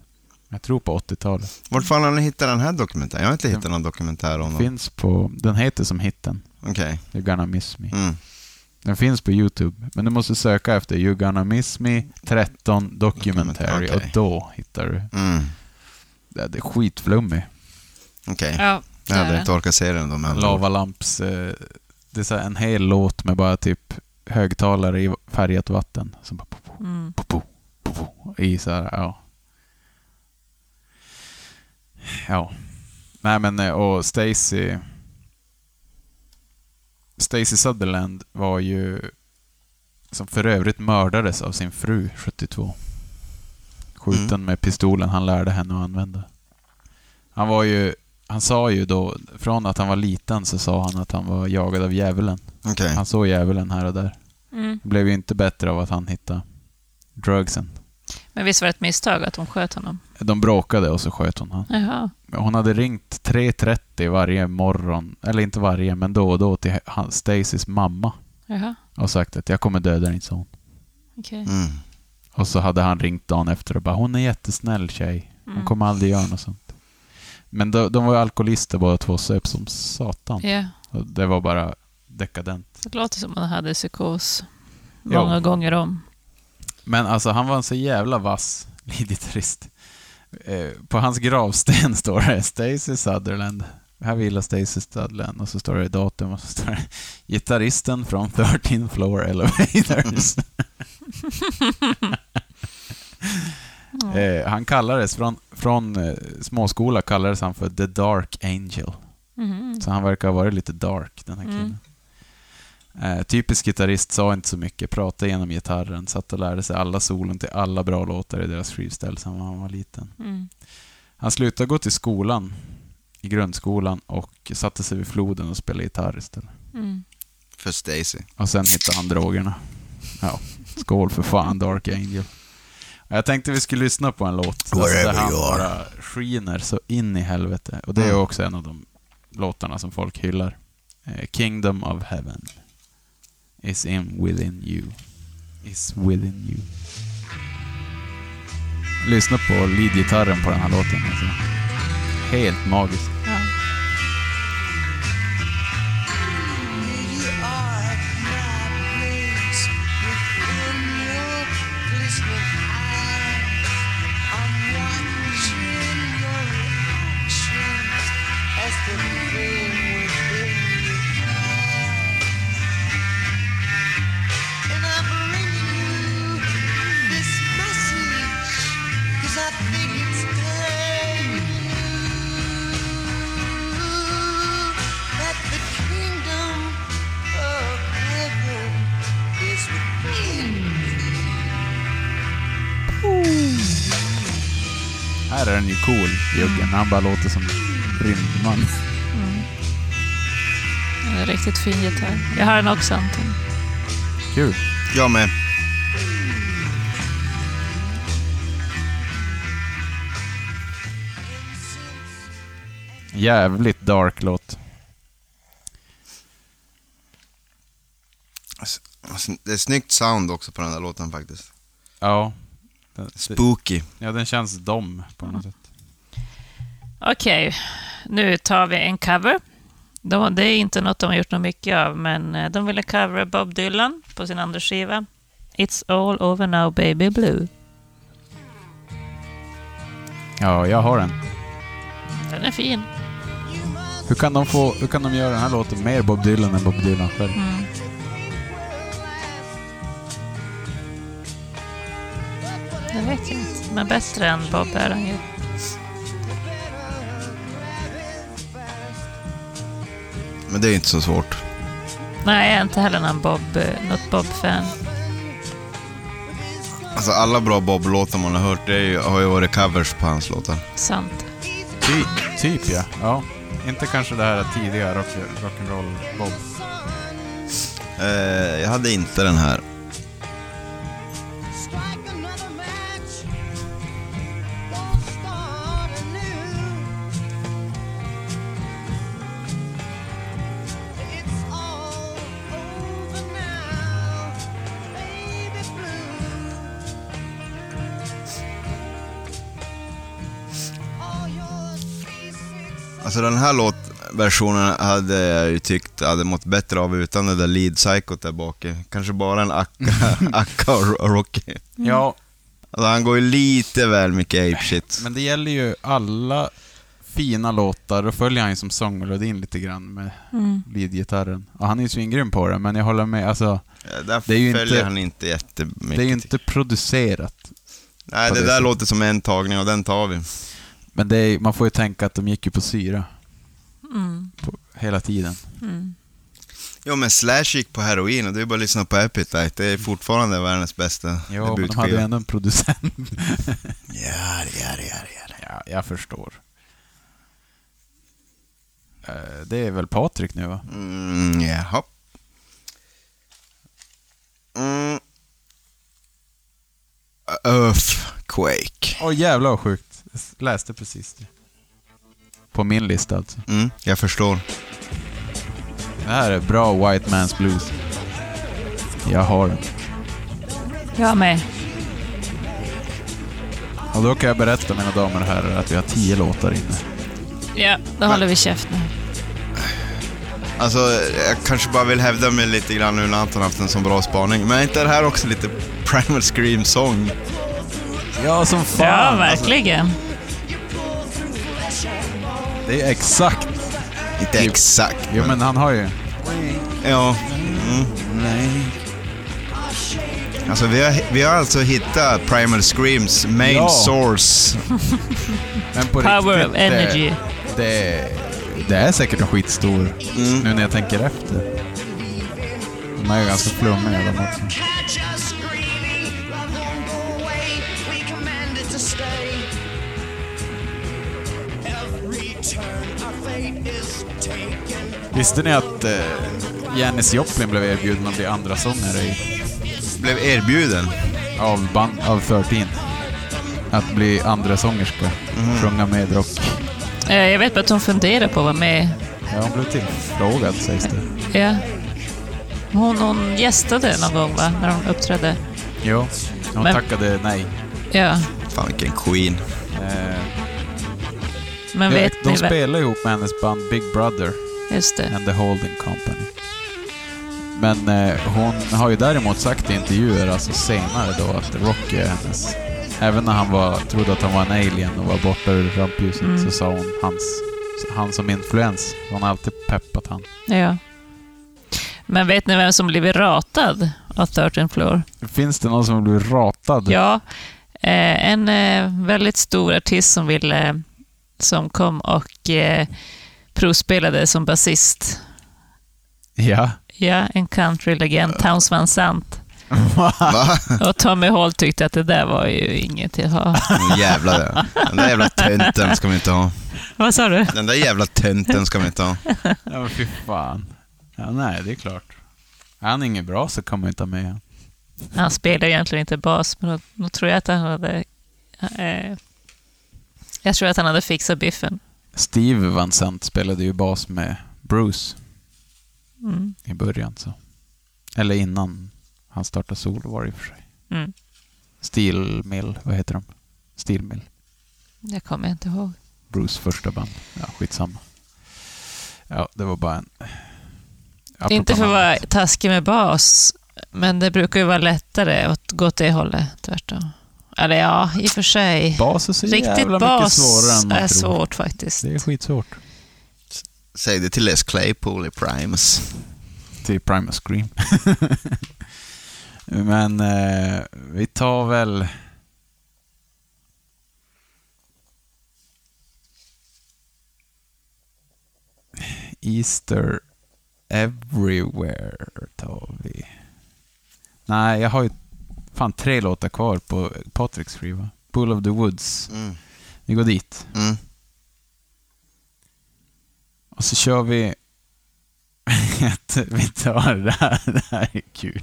Jag tror på 80-talet. Vart fan har ni hittat den här dokumentären? Jag har inte hittat någon dokumentär om den. Finns på, den heter som hitten. Okej. Okay. You're gonna miss me. Mm. Den finns på YouTube. Men du måste söka efter You're gonna miss me 13 documentary. Okay. Och då hittar du. Mm. Det är skitflummig. Okej. Okay. Ja. Jag hade inte orkat se den. Lava Lamps. Det är så en hel låt med bara typ högtalare i färgat vatten. Som bara po-po, po-po, po-po, i så här, ja. Ja. Nej, men och Stacy Sutherland var ju, som för övrigt mördades av sin fru 72. Skjuten med pistolen han lärde henne att använda. Han sa ju då, från att han var liten så sa han att han var jagad av djävulen. Okay. Han såg djävulen här och där. Mm. Det blev ju inte bättre av att han hittade drugsen. Men visst var det ett misstag att de sköt honom? De bråkade och så sköt hon honom. Jaha. Hon hade ringt 3:30 varje morgon, eller inte varje, men då och då till Stacys mamma. Jaha. Och sagt att jag kommer döda din son. Okay. Mm. Och så hade han ringt dagen efter och bara, hon är jättesnäll tjej. Hon kommer aldrig göra något sånt. Men de var ju alkoholister båda två, söp som satan. Yeah. Det var bara dekadent. Det låter som att han hade psykos många gånger om. Men alltså han var en så jävla vass liditrist. På hans gravsten står det Stacy Sutherland. Här vilar Stacy Sutherland. Och så står det datum och så står det gitarristen från 13th Floor Elevators. Han kallades från småskola kallades han för The Dark Angel. Mm. Så han verkar ha varit lite dark, den här killen. Typisk gitarrist, sa inte så mycket, pratade genom gitarren, satt och lärde sig alla solen till alla bra låtar i deras skivställ sedan han var liten. Mm. Han slutade gå till skolan, i grundskolan, och satte sig vid floden och spelade gitarr istället. För Stacy. Och sen hittade han drogerna. Ja, skål för fan, Dark Angel. Jag tänkte vi skulle lyssna på en låt där han bara skiner så in i helvete. Och det är också en av de låtarna som folk hyllar. Kingdom of Heaven is within you. Lyssna på leadgitarren på den här låten. Alltså. Helt magiskt. Ja. Här är den ju cool, juggen. Han bara låter som rymdman. Det är riktigt fin gitarr. Jag har den också, Anton. Kul. Jag med. Jävligt dark låt. Det är snyggt sound också på den där låten faktiskt. Ja. Spooky. Ja, den känns dom på något sätt. Okej, nu tar vi en cover. Det är inte något de har gjort något mycket av, men de ville covera Bob Dylan på sin andra skiva. It's all over now baby blue. Ja, jag har den. Den är fin. Hur kan de göra den här låten mer Bob Dylan än Bob Dylan själv? Mm. Jag vet inte, men bättre än Bob är han ju. Men det är inte så svårt. Nej, jag är inte heller något Bob-fan. Alltså alla bra Bob-låtar man har hört har ju varit covers på hans låtar. Sant. Typ ja. Ja. Inte kanske det här tidiga rock'n'roll Bob. Jag hade inte den här. Alltså den här låtversionen hade jag ju tyckt hade mått bättre av utan det där lead psykot där bak. Kanske bara en Akka och Roky. Mm. Ja. Alltså han går ju lite väl mycket ape shit. Men det gäller ju alla fina låtar. Då följer han ju som sångmelodin lite grann med leadgitarren. Och han är ju svingrym på det, men jag håller med. Alltså, ja, det är ju följer inte, han inte jättemycket. Det är ju inte producerat. Nej, det där låter som en tagning och den tar vi. Men det är, man får ju tänka att de gick ju på syra. Mm. Hela tiden. Mm. Jo, men Slash gick på heroin och det är bara att lyssna på Appetite. Det är fortfarande världens bästa. Jo, men de hade ju ändå en producent. Ja, jag förstår. Det är väl Patrik nu va? Mm, jaha. Mm. Earthquake. Åh, jävlar vad sjukt. Jag läste precis det. På min lista alltså. Mm, jag förstår. Det här är bra White Man's Blues. Jag har den. Jag med. Och då kan jag berätta mina damer och herrar att vi har 10 låtar inne. Ja, då håller vi käft nu. Alltså, jag kanske bara vill hävda mig lite grann nu när Anton haft en sån bra spaning. Men inte det här också lite Primal Scream sång? Ja, som fan. Ja, verkligen. Alltså. Det är exakt. Inte exakt. Jo, men han har ju. Ja. Mm. Nej. Alltså, vi har alltså hittat Primal Screams main source. Men på power riktigt, of energy. Det är säkert en skitstor nu när jag tänker efter. De är ju ganska flummiga. De också. Visste ni att Janis Joplin blev erbjuden att bli andra sångare i... Blev erbjuden? Av 13. Att bli andra sångerska. Sjunga med rock. Jag vet bara att hon funderar på att vara med. Ja, hon blev tillfrågad, sägs det. Ja. Hon gästade någon gång, va? När hon uppträdde. Jo, hon tackade nej. Ja. Fan, vilken queen. Men vet de spelar ihop med hennes band Big Brother. Just det. And the Holding Company. Men hon har ju däremot sagt i intervjuer, alltså senare då, att Roky är hennes. Även när han trodde att han var en alien och var borta ur rampljuset så sa hon han som influens. Hon har alltid peppat han. Ja. Men vet ni vem som blev ratad av 13th Floor? Finns det någon som blev ratad? Ja. En väldigt stor artist som kom och provspelade som basist. Ja. Ja, en countrylegend, Townes Van Sant. Va? Och Tommy Hall tyckte att det där var ju inget att ha. Jävlar, den där jävla tönten ska man inte ha. Vad sa du? Den där jävla tönten ska man inte ha. Ja, men fy fan. Ja, nej, det är klart. Han är ingen bra så kan man inte ha med. Han spelar egentligen inte bas, men då tror jag att han hade... Jag tror att han hade fixat biffen. Steve Van Sant spelade ju bas med Bruce i början. Så. Eller innan han startade solo var det i och för sig. Mm. Steelmill, vad heter de? Steelmill. Det kommer jag inte ihåg. Bruce första band. Ja, skitsamma. Ja, det var bara en... Inte för att vara taskig med bas, men det brukar ju vara lättare att gå åt det hållet, tvärtom. Eller ja, i och för sig. Bas är så jävla mycket svårare än man tror. Riktigt bas är svårt faktiskt. Det är skitsvårt. Säg det till Les Claypool i Primus. Till Primal Scream. Men vi tar väl... Easter Everywhere tar vi. Nej, jag har ju fan 3 låtar kvar på Patriks skiva. Pool of the Woods. Vi går dit. Och så kör vi vi tar det här är kul.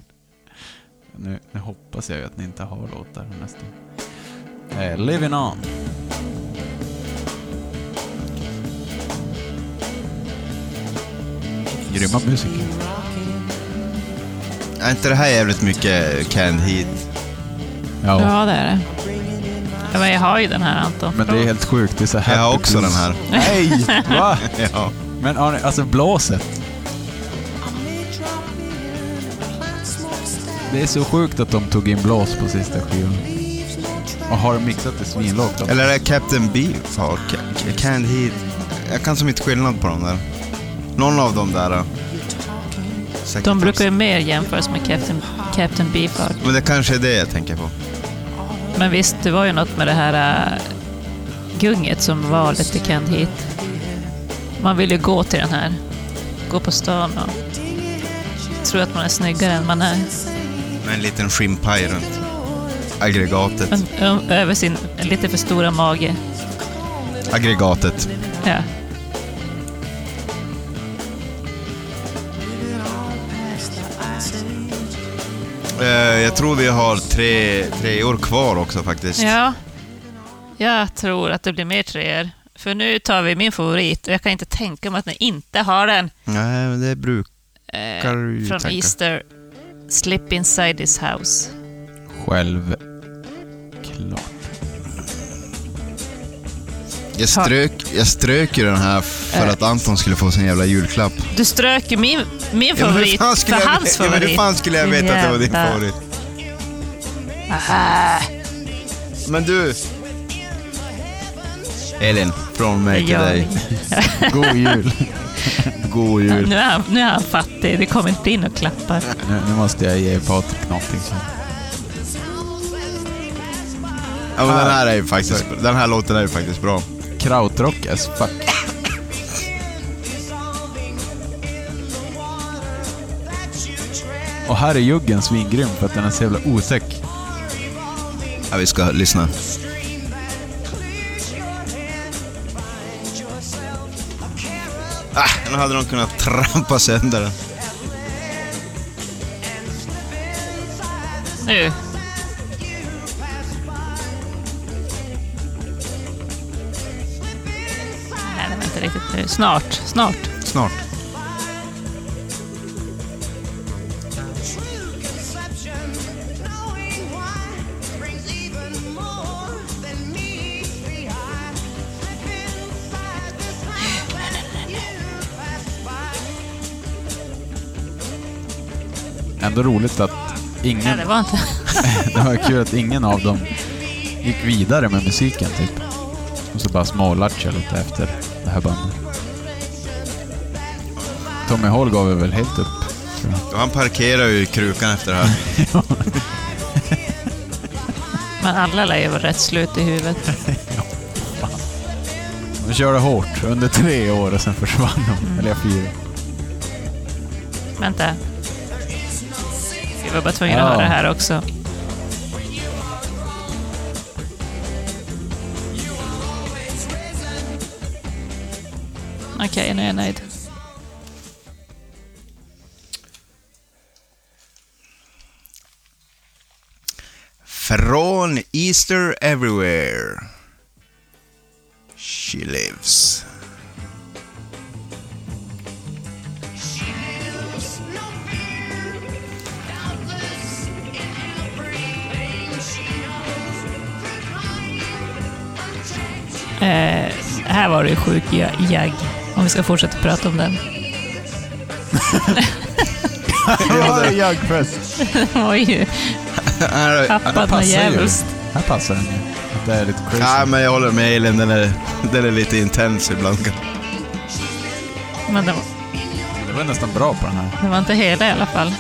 Nu hoppas jag att ni inte har låtar nästan. Living On. Grymma musik. Är inte det här jävligt mycket Canned Heat? Ja, det är det. Jag har ju den här, Anton. Men det är helt sjukt. Det är så här. Jag har också den här. Nej, va? Ja. Men alltså blåset. Det är så sjukt att de tog in blås på sista skivan. Och har mixat det svinlågt. Eller är det Captain Beefheart? Canned Heat. Jag kan som inte skillnad på dem där. Någon av dem där. Säkert. De brukar ju mer jämföras med Captain Beefheart. Men det kanske är det jag tänker på. Men visst, det var ju något med det här gunget som var lite Canned Heat. Man vill ju gå till den här. Gå på stan och tro att man är snyggare än man är. Med en liten skimpaj runt aggregatet. Men, över sin lite för stora mage. Aggregatet. Ja. Jag tror vi har 3 år kvar också faktiskt. Ja, jag tror att det blir mer 3. För nu tar vi min favorit. Jag kan inte tänka mig att ni inte har den. Nej, men det brukar du från tänka. Easter. Slip Inside This House. Självklart. Jag strök ju den här för att Anton skulle få sin jävla julklapp. Du strök ju min favorit för hans favorit. Men hur fan skulle jag veta att det var din favorit? Aha. Men du... Elin, från mig till dig. God jul. God jul. Nu är han fattig. Det kommer inte in och klappar. Nu måste jag ge Patrik någonting. Ja, men den här låten är ju faktiskt bra. Krautrock as fuck. Och här är juggen svingrym för att den är så jävla osäck. Ja, vi ska lyssna. Nu hade de kunnat trampa sönder den. Nu. Nej, det var inte riktigt nu. Snart. Ändå roligt att ingen... Nej, det var inte. Det var kul att ingen av dem gick vidare med musiken typ. Och så bara smålatcha lite efter det här bandet. Tommy Hall gav vi väl helt upp. Han parkerar ju krukan efter det här. Men alla lär ju vara rätt slut i huvudet. Ja, de körde hårt under 3 år och sen försvann de. Eller 4. Vänta. Jag var bara tvungen att höra det här också. Okej, nu är jag nöjd. Från Easter Everywhere. She lives. Här var det sjuk jag Om vi ska fortsätta prata om den. Det var en jagfest. Oj. Tappat något jävligt. Här passar den ju. Det är lite crazy. Nej, men jag håller med Elin. Den är lite intens ibland. Men det var nästan bra på den här. Det var inte hela i alla fall.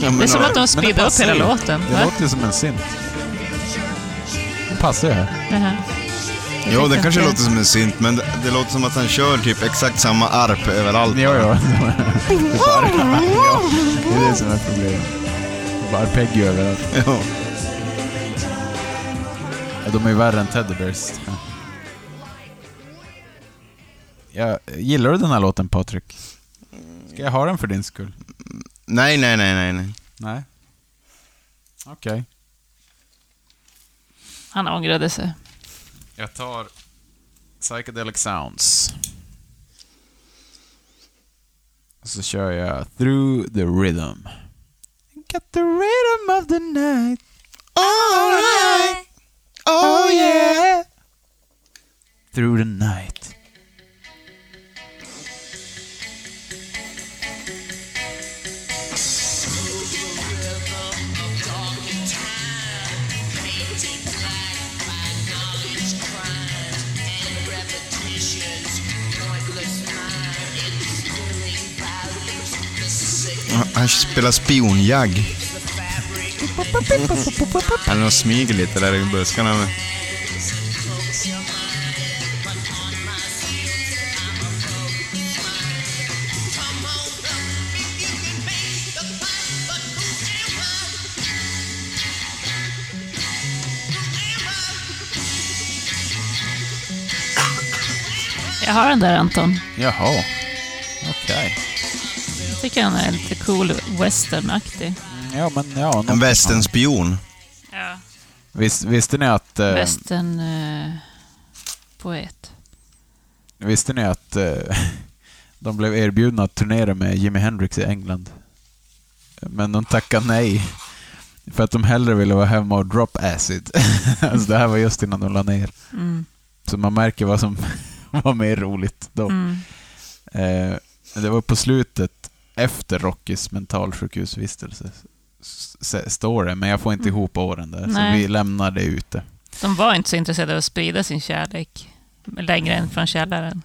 Ja, det är som att de speedar upp hela låten. Det låter ju som en synt. Det passar ju här. Jo, den kanske låter som en synt, men det låter som att han kör typ exakt samma arp överallt. Jo. Det är det som är problemet. Arpegg överallt. Jo. De är ju värre än Teddy Bears. Ja, gillar du den här låten, Patrik? Ska jag ha den för din skull? Nej. Nej. Okej. Okay. Han ångrade sig. Jag tar Psychedelic Sounds. Och så kör jag Through the Rhythm. Got the rhythm of the night. All right. Oh yeah. Through the night. Han spelar spionjagg. Han smyger lite där i buskarna. Men... jag har den där, Anton. Jaha. Okej. Jag tycker han är lite cool westernaktig. Ja, men ja, en westernspion. Ja. Visste ni att western poet. Visste ni att de blev erbjudna att turnera med Jimi Hendrix i England. Men de tackade nej för att de hellre ville vara hemma och drop acid. Alltså det här var just innan de la ner. Mm. Så man märker vad som var mer roligt då. Mm. Det var på slutet efter Rockys mentalsjukhusvistelse står det, men jag får inte ihop åren där. Nej. Så vi lämnar det ute. De var inte så intresserade av att sprida sin kärlek längre än från källaren.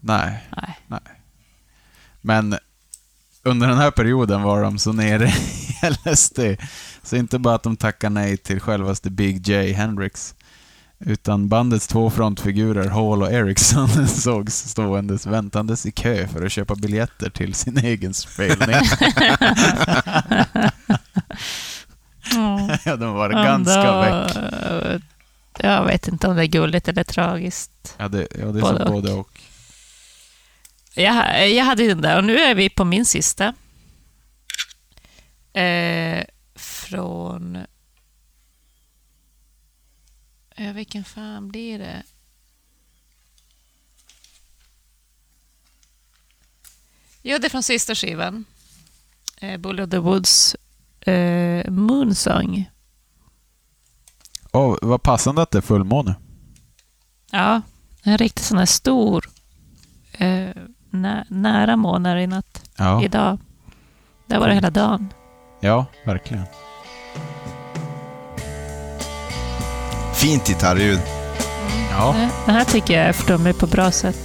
Nej. Men under den här perioden var de så nere i LSD. Så inte bara att de tackar nej till självaste Big J Hendrix, utan bandets två frontfigurer Hall och Erickson sågs ståendes väntandes i kö för att köpa biljetter till sin egen spelning. Ja, de var ganska väck. Jag vet inte om det är gulligt eller tragiskt. Ja, det är både som både och. Jag hade den där, och nu är vi på min sista. Från... vilken fan blir det? Ja, det är från sista skivan. Bull of the Woods Moonsong. Vad passande att det är fullmåne. Ja, en riktigt sån här stor nära månad i natt. Ja. Idag. Det var det hela dagen. Ja, verkligen. Fint gitarrljud. Ja. Det här tycker jag är fördummig på bra sätt.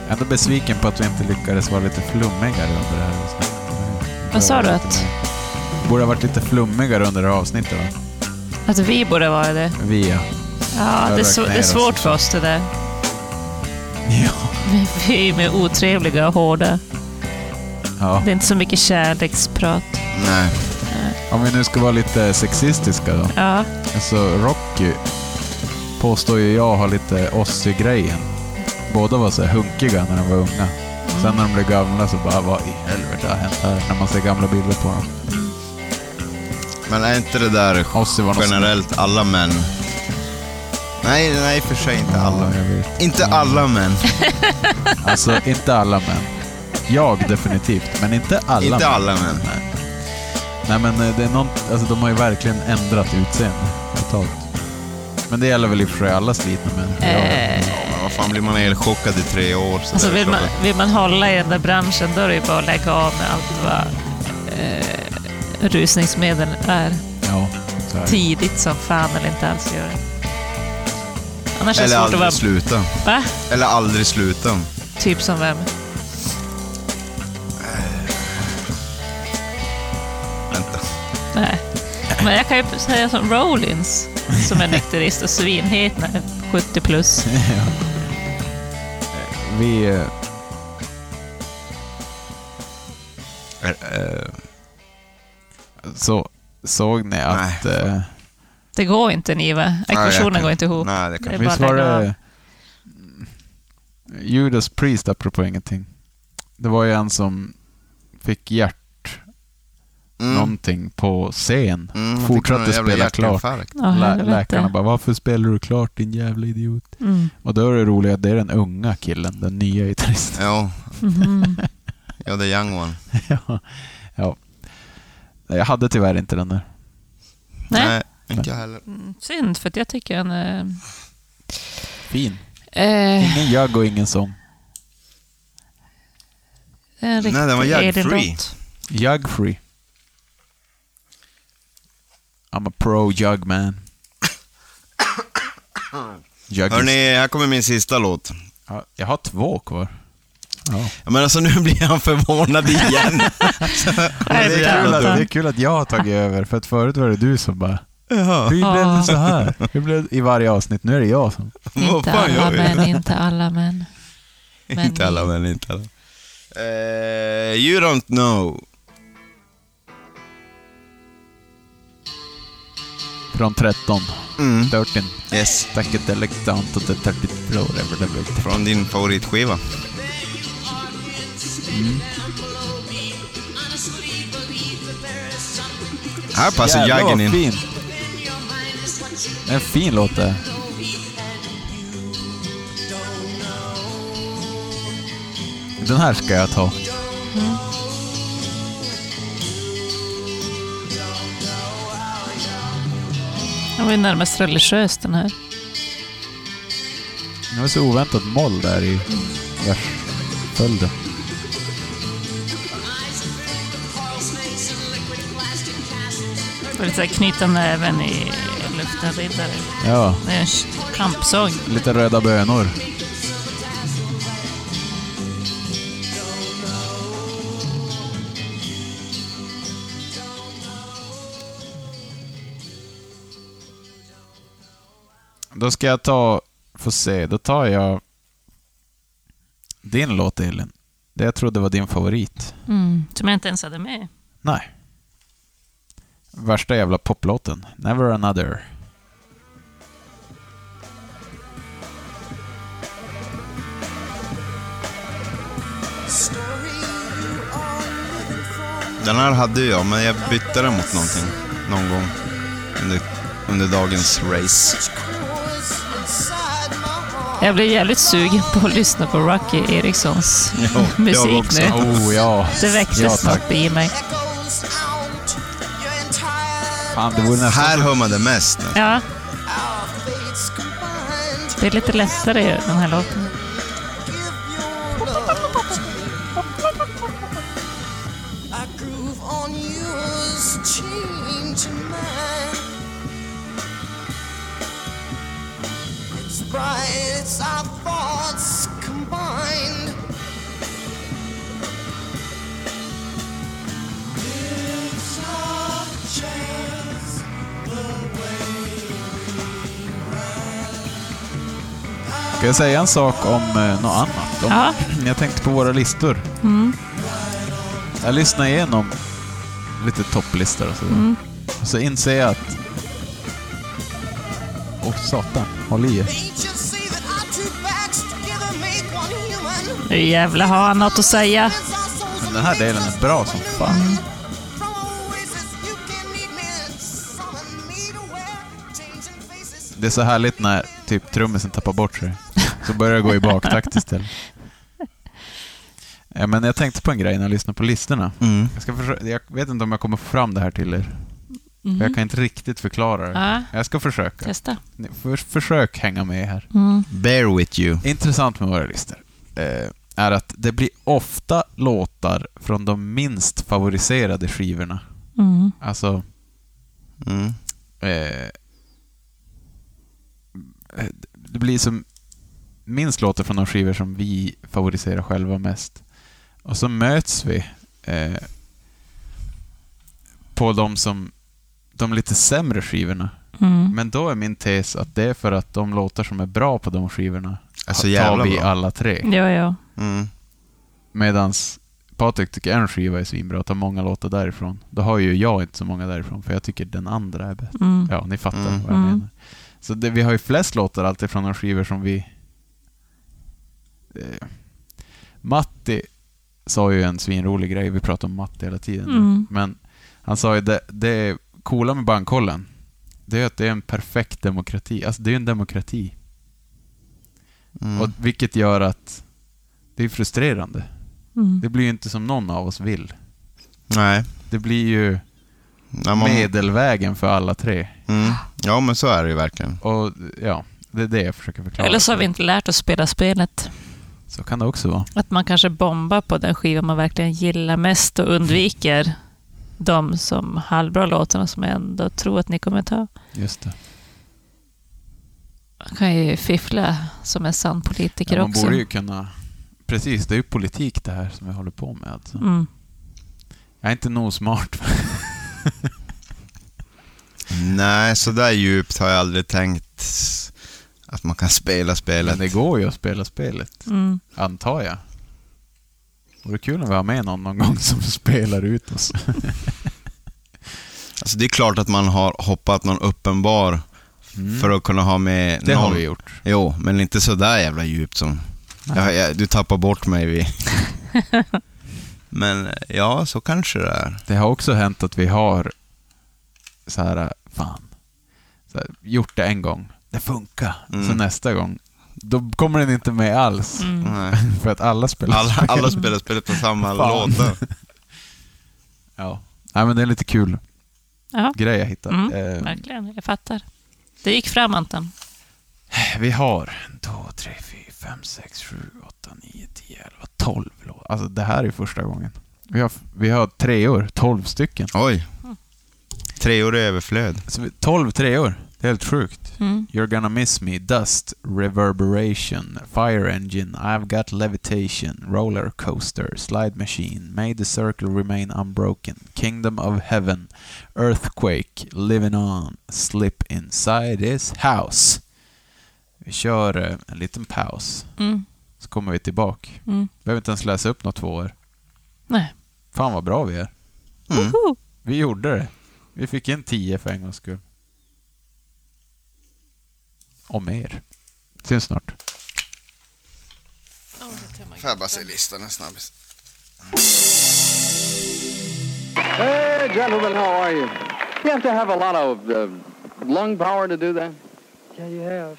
Jag är ändå besviken på att vi inte lyckades vara lite flummigare under det här avsnittet. Vad sa du? Att? Borde ha varit lite flummigare under det här avsnittet, va? Att vi borde vara det? Vi, ja. Ja, det är svårt för oss det där. Ja. Vi är med otrevliga och hårda. Ja. Det är inte så mycket kärleksprat. Nej. Om vi nu ska vara lite sexistiska då. Ja. Alltså Roky påstår ju jag har lite Ossi-grejen. Båda var så hunkiga när de var unga. Sen när de blev gamla så bara, vad i helvete har hänt här? När man ser gamla bilder på dem. Men är inte det där Ossi var generellt alla män? Nej, för sig inte alla. Inte alla män. Alltså inte alla män. Jag definitivt, men inte alla män. Inte alla män, nej. Nej, men det är något, alltså de har ju verkligen ändrat utseende totalt. Men det gäller väl i för sig alla slitna människor. Vad fan, blir man elchockad i 3 år? Så alltså vill man hålla i den där branschen, då är det ju bara att lägga av med allt vad rusningsmedel är. Ja, är tidigt som fan eller inte alls gör det. Annars eller aldrig att vara... sluta. Va? Eller aldrig sluta. Typ som vem? Vänta. Nej. Men jag kan ju säga som Rollins, som är nykterist och svinhet när 70 plus. Ja. Vi... Så såg ni att... Nej, det går inte, ni va? Ekvationen går inte ihop. Nej, det är bara det... Judas Priest, apropå ingenting. Det var ju en som fick någonting på scen. Fortsatte spela klart. Läkarna bara, varför spelar du klart, din jävla idiot? Mm. Och då är det roligt att det är den unga killen, den nya gitarristen. Ja, ja, the young one. Ja. Jag hade tyvärr inte den där. Nej. Inte heller. Synd, för jag tycker han är fin. Ingen jag och ingen sång. Nej, den var jag-free. Jag-free. I'm a pro jug man. Hörrni, här kommer min sista låt. Ja, jag har 2 kvar. Ja. Men alltså nu blir han förvånad igen. Det är kul att jag har tagit över, för att förut var det du som bara... Hur blev det så här? Hur blev det i varje avsnitt? Nu är det jag som... Inte alla män. You don't know. Från 13. Dirtin. Yes. Tacket elektant och det 30 blå. Från din favoritskiva. Här passar jaggen in. Fin. En fin låt där. Den här ska jag ta. Den var ju närmast religiös, den här. Det var så oväntat moll där i följden. Det var lite knyta näven i luften riddare. Ja. Det är en kampsång. Lite röda bönor. Då ska jag ta, få se, då tar jag din låt, Elin. Det jag trodde var din favorit. Som jag inte ens hade med. Nej. Värsta jävla poplåten. Never Another. Den här hade jag, men jag bytte den mot någonting någon gång under dagens race. Jag blir jävligt sugen på att lyssna på Roky Ericksons musik nu. Det växte snabbt i mig. Fan, det vore här hör man det mest. Nu. Ja. Det är lite lättare i den här låten. It's our thoughts combined. It's our chance, the way we run. Ska jag säga en sak om något annat? Jag tänkte på våra listor. Jag lyssnar igenom lite topplistor och sådär. Och så inser jag att satan, håll i. Nu jävla har han något att säga. Men den här delen är bra som fan. Det är så härligt när typ trummisen tappar bort sig. Så börjar jag gå i baktakt istället. Ja, men jag tänkte på en grej när jag lyssnade på listorna. Jag vet inte om jag kommer fram det här till er. Mm. Jag kan inte riktigt förklara det. Jag ska försöka. Testa. Försök hänga med här. Mm. Bear with you. Intressant med våra listor är att det blir ofta låtar från de minst favoriserade skivorna. Mm. Alltså det blir som minst låtar från de skivor som vi favoriserar själva mest. Och så möts vi på de lite sämre skivorna. Mm. Men då är min tes att det är för att de låtar som är bra på de skivorna alltså tar vi bra. Alla tre. Ja. Mm. Medans Patrik tycker en skiva är svinbra och tar många låtar därifrån. Då har ju jag inte så många därifrån för jag tycker den andra är bättre. Mm. Ja, ni fattar vad jag menar. Så vi har ju flest låtar alltid från de skivor som vi... Matti sa ju en svinrolig grej. Vi pratar om Matti hela tiden. Mm. Men han sa ju det coola med bankkollen, det är att det är en perfekt demokrati. Alltså det är en demokrati. Mm. Och vilket gör att det är frustrerande. Mm. Det blir ju inte som någon av oss vill. Nej. Det blir ju medelvägen för alla tre. Mm. Ja, men så är det ju verkligen. Och ja, det är det jag försöker förklara. Eller så har vi inte lärt oss spela spelet. Så kan det också vara. Att man kanske bombar på den skiva man verkligen gillar mest och undviker de som halvbra låtarna som jag ändå tror att ni kommer ta. Just det. Man kan ju fiffla som en sann politiker också. Man borde ju kunna... Precis, det är ju politik det här som jag håller på med. Alltså. Mm. Jag är inte nog smart. Nej, så där djupt har jag aldrig tänkt att man kan spela spelet. Men det går ju att spela spelet, antar jag. Vore kul om vi har med någon gång som spelar ut oss. Alltså det är klart att man har hoppat någon uppenbar för att kunna ha med det någon. Har vi gjort. Jo, men inte så där jävla djupt som... Du tappar bort mig. Men ja, så kanske det är. Det har också hänt att vi har så här, gjort det en gång. Det funkar. Så nästa gång då kommer den inte med alls. För att alla spelar alla spelar på samma låtar. Ja. Nej, men det är lite kul grej jag hittar. Verkligen, jag fattar. Det gick fram, Anton. Vi har 2, 3, 4, 5, 6, 7, 8, 9, 10, 11, 12 låt. Alltså det här är första gången. Vi har 3 år, 12 stycken. Oj. 3 år är överflöd. Så 12 3 år. Det är helt sjukt. You're gonna miss me, dust, reverberation, fire engine, I've got levitation, roller coaster, slide machine, may the circle remain unbroken, kingdom of heaven, earthquake, living on, slip inside this house. Vi kör en liten paus. Så kommer vi tillbaka. Behöver inte ens läsa upp något 2 år. Nej. Fan vad bra vi är. Vi gjorde det. Vi fick en 10 för en gångs skull. Och mer. Syns snart. Får jag bara se listan en snabbis. Hey gentlemen, how are you? You have to have a lot of lung power to do that. Yeah, you have.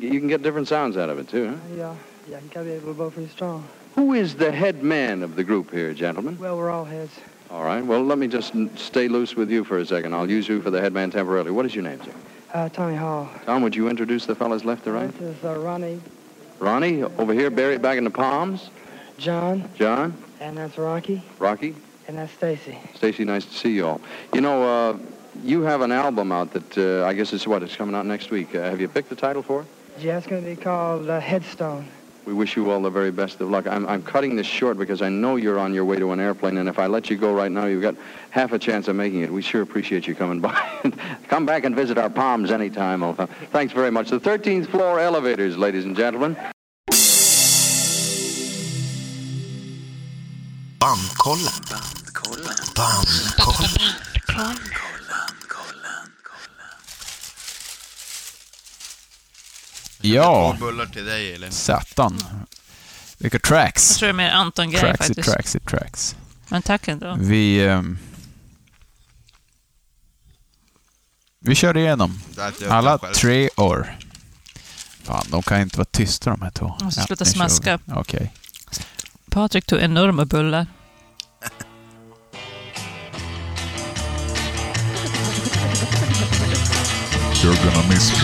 You can get different sounds out of it, too, huh? Yeah, you gotta be able to blow pretty strong. Who is the head man of the group here, gentlemen? Well, we're all heads. All right, well, let me just stay loose with you for a second. I'll use you for the head man temporarily. What is your name, sir? Tommy Hall. Tom, would you introduce the fellas left to right? This is Ronnie. Ronnie, over here, buried back in the palms. John. And that's Roky. And that's Stacy. Stacy, nice to see you all. You know, you have an album out that I guess it's coming out next week. Have you picked the title for it? Yeah, it's going to be called Headstone. We wish you all the very best of luck. I'm cutting this short because I know you're on your way to an airplane, and if I let you go right now, you've got half a chance of making it. We sure appreciate you coming by. Come back and visit our palms anytime. Thanks very much. The 13th Floor Elevators, ladies and gentlemen. Bandkollen. Ja, bullar till dig, eller? Satan. Vilka tracks. Jag tror det är mer Anton Grej faktiskt. Tracks. Men tack ändå. Vi kör igenom alla 3 år. Fan, de kan inte vara tysta de här 2. Jag måste sluta smaska. Okej. Patrik tog enorma bullar. You're gonna miss me.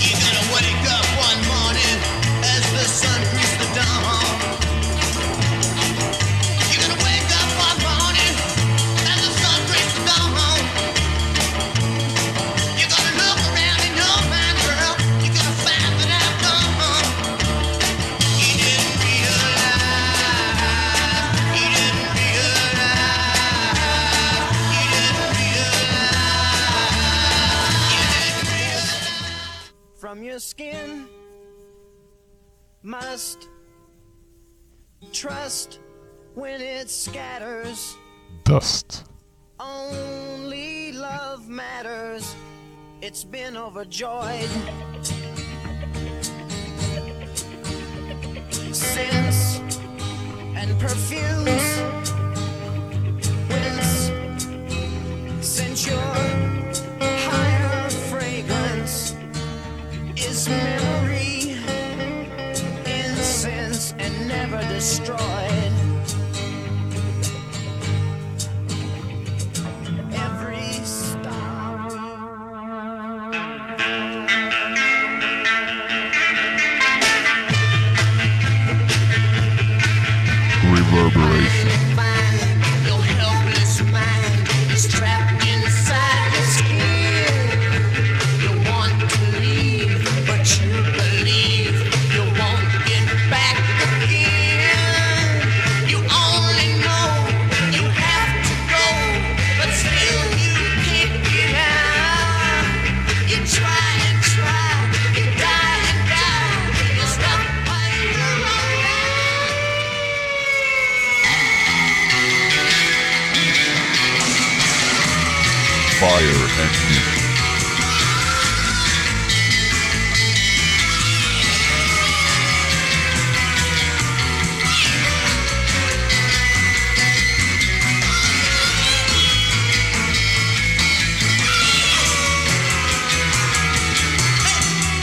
You're gonna wake up one morning as the sun reaches the dawn. You're gonna wake up one morning as the sun reaches the dawn. You're gonna look around and you'll find, girl, you're gonna find that I've gone. He didn't realize. From your skin must trust when it scatters. Dust. Only love matters. It's been overjoyed since and perfumes wins since your higher fragrance is memory, incense, and never destroyed. Every star. Reverberation. Your helpless mind is trapped inside the skin. You want to leave, but you believe you won't get back again. You only know you have to go, but still you can't get out. You try and try, you die and die, you're stuck by your own hand. Fire engine. Let me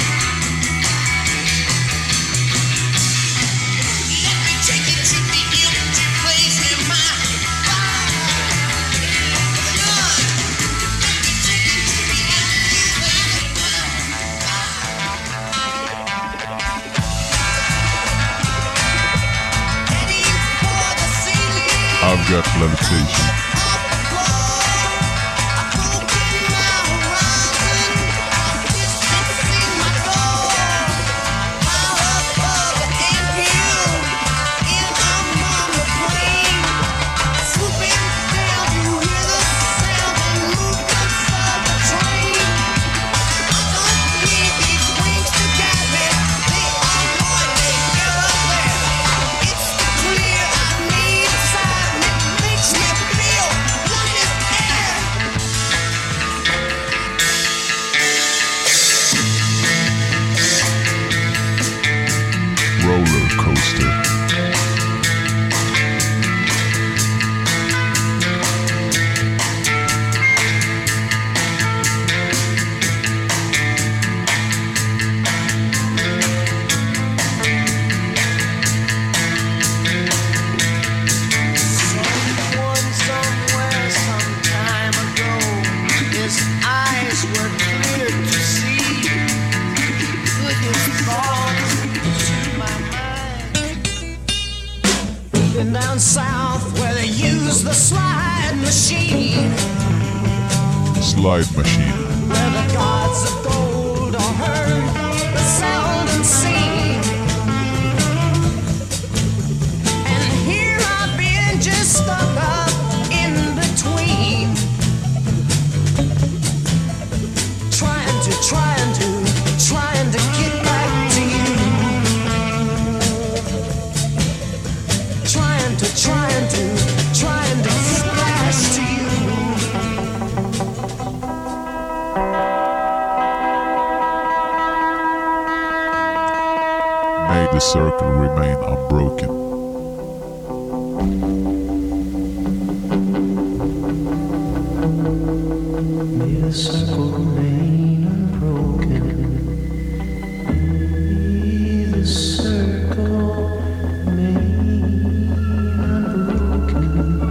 take you to the empty place in my heart. Let me take you to the empty place in my heart. Heading for the ceiling. I've got levitation. Roller coaster. Someone somewhere some time ago, his eyes were clear to see. Put his thoughts to my mind. Even down south where they use the slide machine, Slide machine. where the gods of gold are heard but seldom seen. And here I've been just stuck up in between, trying to get back to you, trying to flash to you. May the circle remain unbroken. May the circle remain unbroken. May the circle remain unbroken.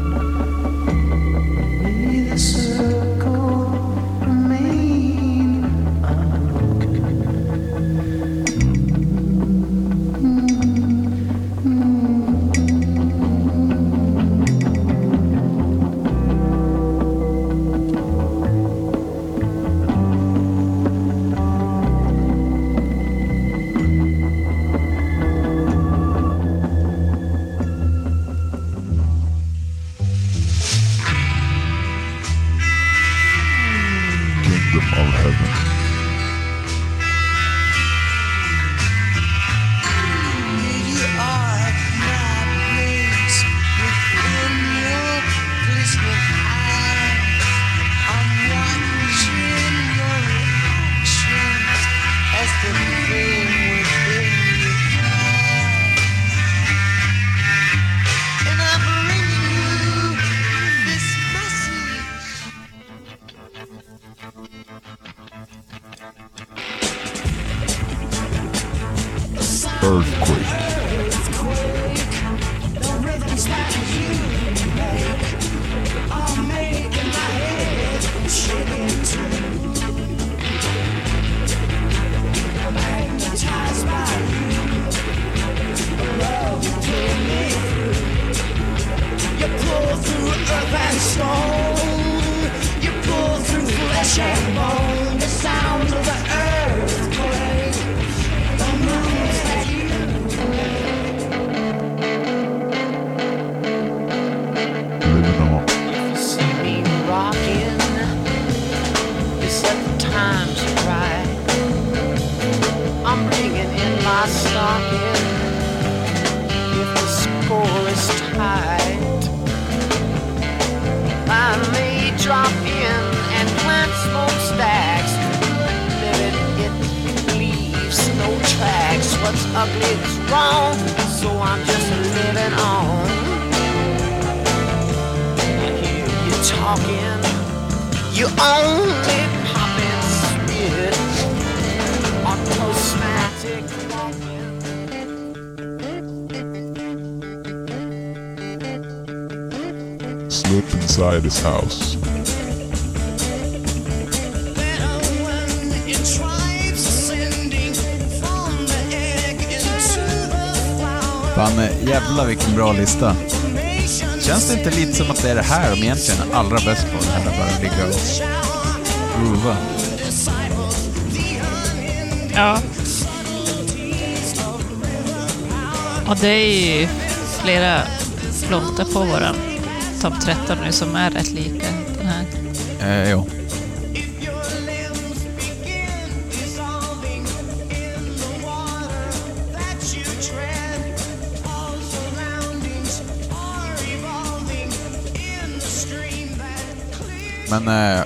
earthquake. Inside his house. Fan, jävlar vilken bra lista. Känns det inte lite som att det är det här de egentligen är allra bäst på? Det här bara ligga och groova. Ja. Och det är ju flera låtar på våran topp 13 nu som är rätt lika den här. Ja. Men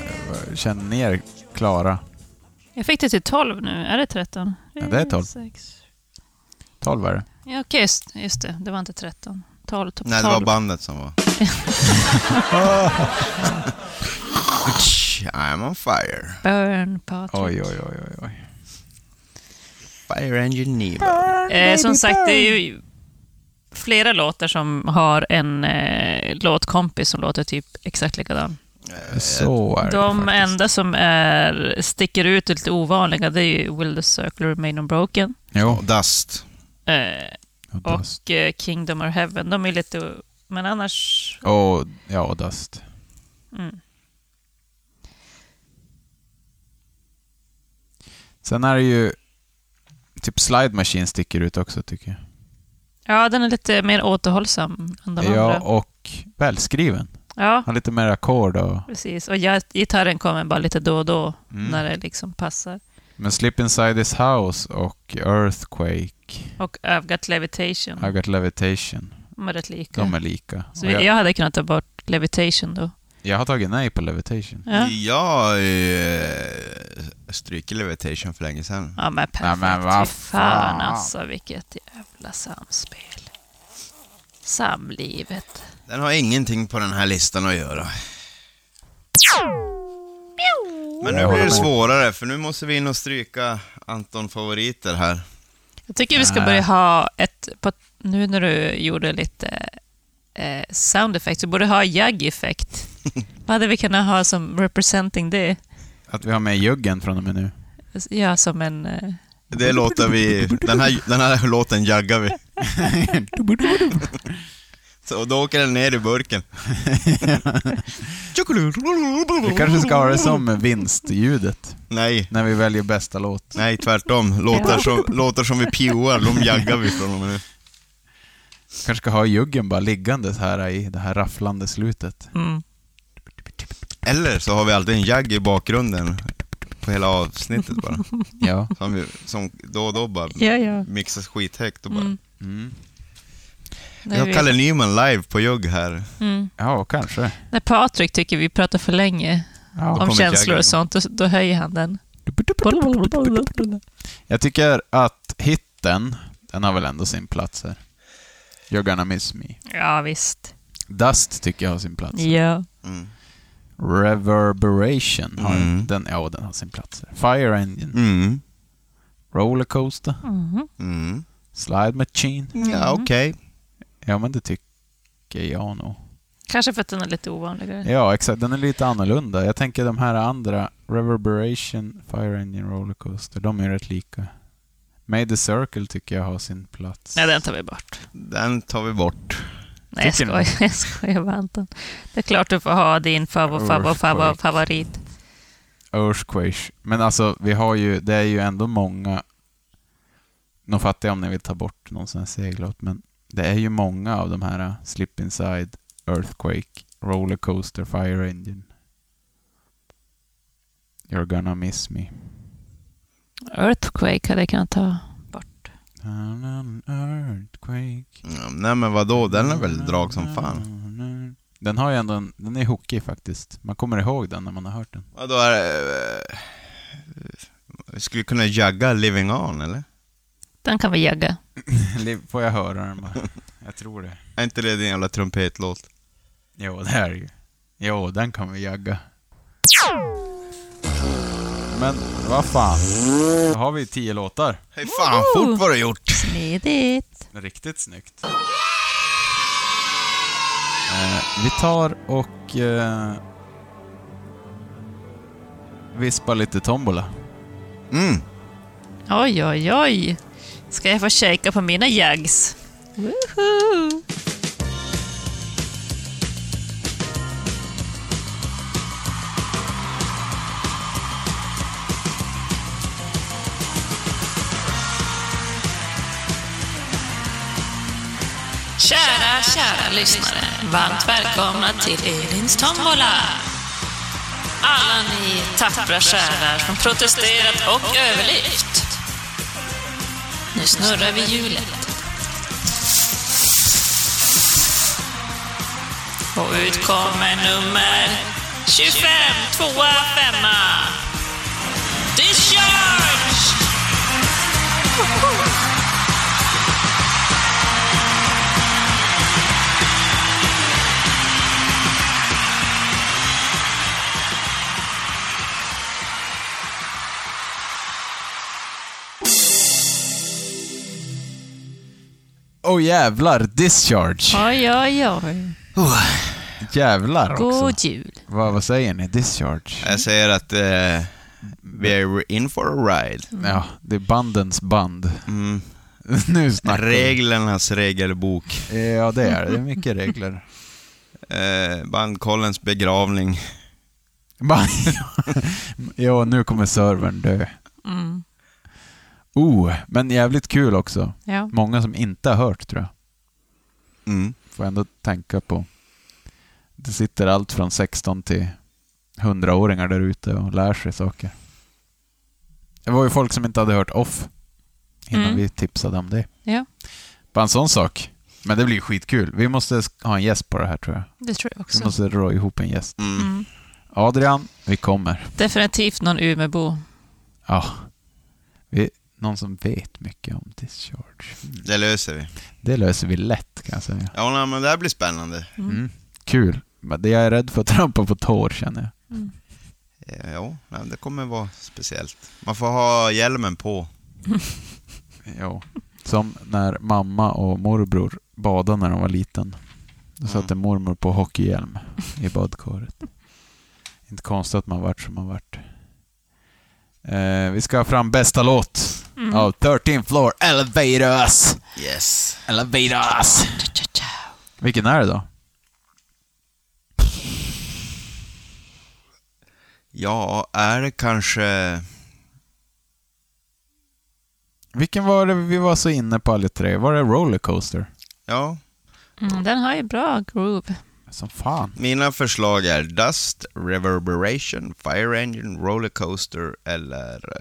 känner ni er klara? Jag fick det till 12 nu. Är det 13? Ja, det är 12. 12 var det. Ja, okej, just det. Det var inte 13. 12, top 12. Nej, det var bandet som var. I'm on fire. Burn, Patrik. Oj. Fire engineer. Som sagt, det är ju flera låtar som har en låtkompis som låter typ exakt likadan. Så är de enda som är sticker ut lite ovanliga, det är ju Will the Circle Remain Unbroken. Jo, Dust. Och Kingdom or Heaven. De är lite... Men annars... Ja, Dust. Mm. Sen är det ju... Typ Slide Machine sticker ut också, tycker jag. Ja, den är lite mer återhållsam än de andra. Och välskriven. Ja. Har lite mer ackord. Och... Precis, och gitarren kommer bara lite då och då när det liksom passar. Men Slip Inside This House och Earthquake. Och I've Got Levitation. De är lika. Så jag hade kunnat ta bort Levitation då. Jag har tagit nej på Levitation. Ja. Jag stryker Levitation för länge sedan. Ja, men perfekt. Nej, men vad fan alltså, vilket jävla samspel. Samlivet. Den har ingenting på den här listan att göra. Men nu blir det svårare, för nu måste vi in och stryka Anton-favoriter här. Jag tycker vi ska börja ha ett... Nu när du gjorde lite sound effect, så borde ha jugg effect. Vad hade vi kunnat ha som representing det? Att vi har med juggen från och med nu. Ja, som en... Det låter vi... Den här låten juggar vi. Så då åker den ner i burken. Vi kanske ska ha det som vinstljudet. Nej. När vi väljer bästa låt. Nej, tvärtom. Låtar som vi pioar, de jaggar vi från och med nu. Kanske ska ha juggen bara liggandes här i det här rafflande slutet. Mm. Eller så har vi alltid en jagg i bakgrunden på hela avsnittet bara. Ja. Som då och då bara mixas skithägt och bara... Mm. Jag har Kalle Nyman live på jugg här. Mm. Ja, kanske. När Patrik tycker vi pratar för länge om känslor och sånt, då höjer han den. Jag tycker att hitten, den har väl ändå sin plats här. You're Gonna Miss Me. Ja, visst. Dust tycker jag har sin plats. Ja. Mm. Reverberation har den har sin plats här. Fire Engine. Mm. Rollercoaster. Mm. Slide Machine. Mm. Ja, okej. Okay. Ja, men det tycker jag nog. Kanske för att den är lite ovanligare. Ja, exakt. Den är lite annorlunda. Jag tänker de här andra, Reverberation, Fire Engine Rollercoaster, de är rätt lika. Made the Circle tycker jag har sin plats. Nej, den tar vi bort. Den tar vi bort. Nej, jag skojar bara, Anton. Det är klart du får ha din favorit. Earthquake. Men alltså, vi har ju, det är ju ändå många. Nog fattar jag om ni vill ta bort någon sån här seglåt, men det är ju många av de här Slip Inside, Earthquake, Rollercoaster, Fire Engine, You're Gonna Miss Me. Earthquake hade jag kunnat ta bort. Earthquake. Ja, nej men vadå, den är väl drag som fan. Den har ju ändå en, den är hookig faktiskt. Man kommer ihåg den när man har hört den. Ja, då är det, skulle kunna jagga Living On eller? Den kan vi jagga. Får jag höra den bara? Jag tror det. Är inte det din jävla trumpetlåt? Jo, det är ju. Jo, den kan vi jagga. Men vad fan? Då har vi 10 låtar. Hej fan, fort vad du gjort. Smidigt. Riktigt snyggt. Vi tar och vispar lite tombola. Mm. Oj, oj, oj. Ska jag få shaka på mina jags? Woohoo! Kära, kära lyssnare, varmt välkomna till Elins tombola. Alla ni tappra kärar som protesterat och överlevt. Nu snurrar vi hjulet. Och ut kommer nummer 25, 2-5. Discharge! Åh, jävlar, Discharge. Oj, oj, oj. Oh, jävlar också. God jul. Vad säger ni, Discharge? Jag säger att we're in for a ride. Mm. Ja, det är bandens band. Mm. Nu snackar vi. Reglernas regelbok. Ja, det är det. Det är mycket regler. Bandkollens begravning. Ja, nu kommer servern dö. Mm. Men jävligt kul också. Ja. Många som inte har hört, tror jag. Mm. Får ändå tänka på. Det sitter allt från 16 till 100-åringar där ute och lär sig saker. Det var ju folk som inte hade hört Off innan vi tipsade om det. Ja. Bara en sån sak. Men det blir ju skitkul. Vi måste ha en gäst på det här, tror jag. Det tror jag också. Vi måste dra ihop en gäst. Mm. Adrian, vi kommer. Definitivt någon Umeåbo. Ja. Någon som vet mycket om Discharge. Det löser vi. Det löser vi lätt, kan jag säga. Ja, men det här blir spännande. Mm. Kul. Men jag är rädd för att trampa på tår, känner jag. Mm. Ja, det kommer vara speciellt. Man får ha hjälmen på. Ja, som när mamma och morbror badade när de var liten. Då satte mormor på hockeyhjälm i badkaret. Inte konstigt att man vart som man vart. Vi ska ha fram bästa låt av 13th Floor Elevators. Yes. Elevators. Vilken är det då? Ja, är det kanske... Vilken var det vi var så inne på alla tre? Var det Rollercoaster? Ja. Den har ju bra groove. Som fan. Mina förslag är Dust, Reverberation, Fire Engine, Rollercoaster eller...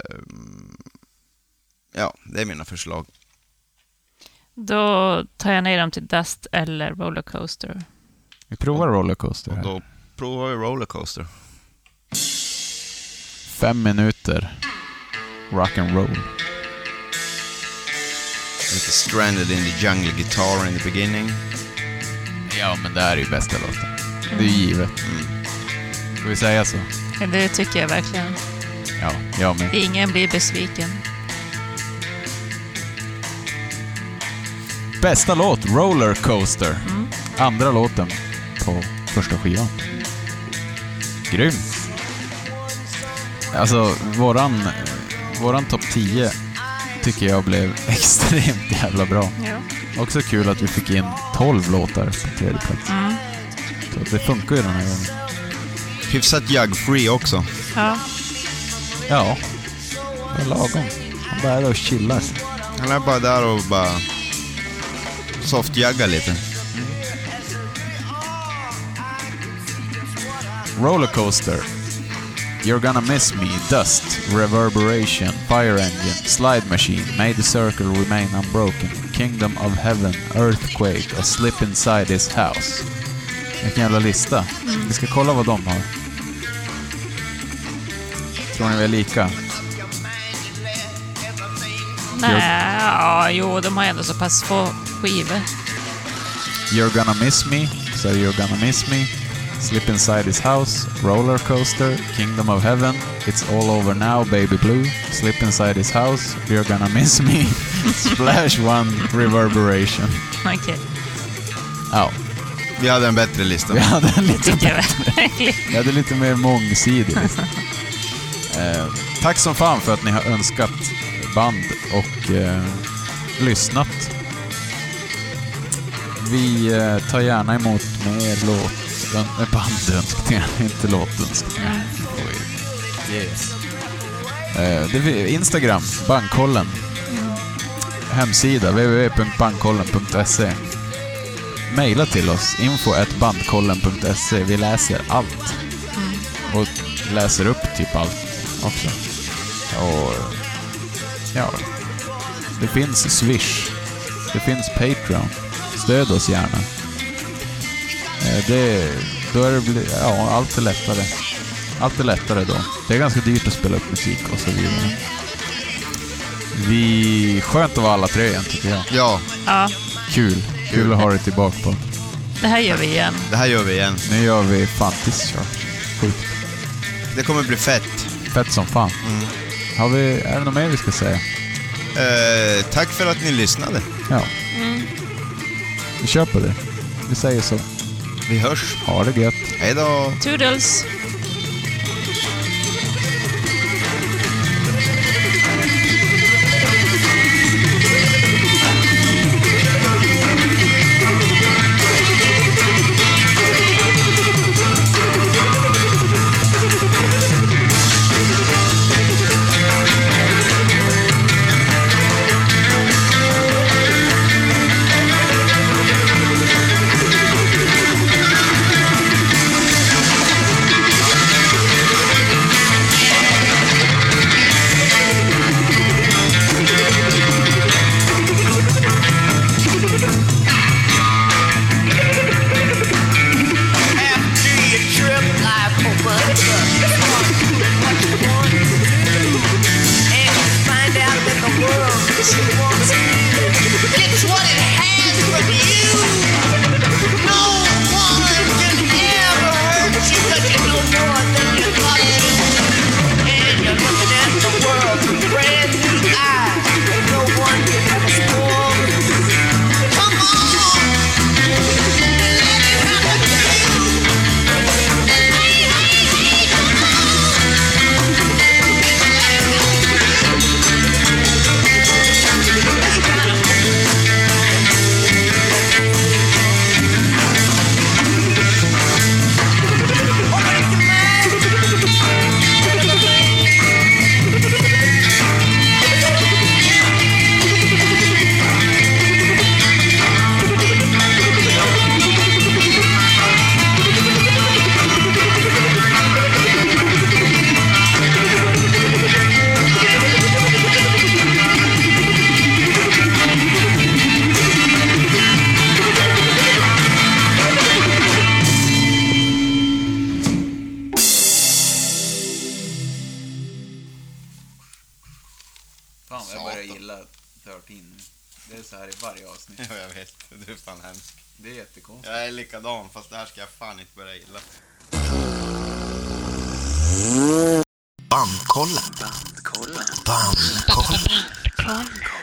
ja, det är mina förslag. Då tar jag ner dem till Dust eller Rollercoaster. Vi provar Rollercoaster här. Då provar vi Rollercoaster. 5 minuter. Rock and roll. Lite Stranded in the Jungle guitar in the beginning. Ja, men det här är ju bästa låten. Det är givet. Ska vi säga så? Det tycker jag verkligen. Ja, jag med. Ingen blir besviken. Bästa låt, Rollercoaster. Andra låten på första skivan. Grymt. Alltså, våran topp 10 tycker jag blev extremt jävla bra. Ja. Också kul att vi fick in 12 låtar på tredje plats. Så det funkar ju den här gången. Hyfsat jug-free också. Ja. Ja. Det är lagom. Han bara är där och chillar. Han är bara där och bara soft-juggar lite. Rollercoaster, You're Gonna Miss Me, Dust, Reverberation, Fire Engine, Slide Machine, May the Circle Remain Unbroken, Kingdom of Heaven, Earthquake och Slip Inside This House. Vilken jävla lista. Vi ska kolla vad de har. Tror ni vi är lika? Nej, ja, jo, de har ändå så pass på skivor. You're Gonna Miss Me, så You're Gonna Miss Me, Slip Inside This House, Rollercoaster, Kingdom of Heaven, It's All Over Now, Baby Blue, Slip Inside This House, You're Gonna Miss Me, Splash One, Reverberation. Okej. Okay. Ja. Vi hade en bättre lista. Vi hade en lite bättre. Vi hade lite mer mångsidig lista. Tack som fan för att ni har önskat band och lyssnat. Vi tar gärna emot mer låt. Bandönskningar, inte låtönskningar. Yes. Instagram, Bankkollen. Hemsida www.bankkollen.se. Maila till oss info@bandkollen.se. Vi läser allt. Och läser upp typ allt också. Och ja, det finns Swish. Det finns Patreon. Stöd oss gärna. Då är det, ja, allt är lättare. Allt är lättare då. Det är ganska dyrt att spela upp musik och så vidare. Vi skönt att vara alla tre igen, tycker jag. Ja. Ja. Kul att ha det tillbaka på. Det här gör vi igen. Nu gör vi fantastiskt. Sjukt. Det kommer bli fett. Fett som fan. Är det något mer vi ska säga? Tack för att ni lyssnade. Ja. Vi kör på det. Vi säger så. Vi hörs. Ha det gött. Hej då. Toodles. Bandkollen.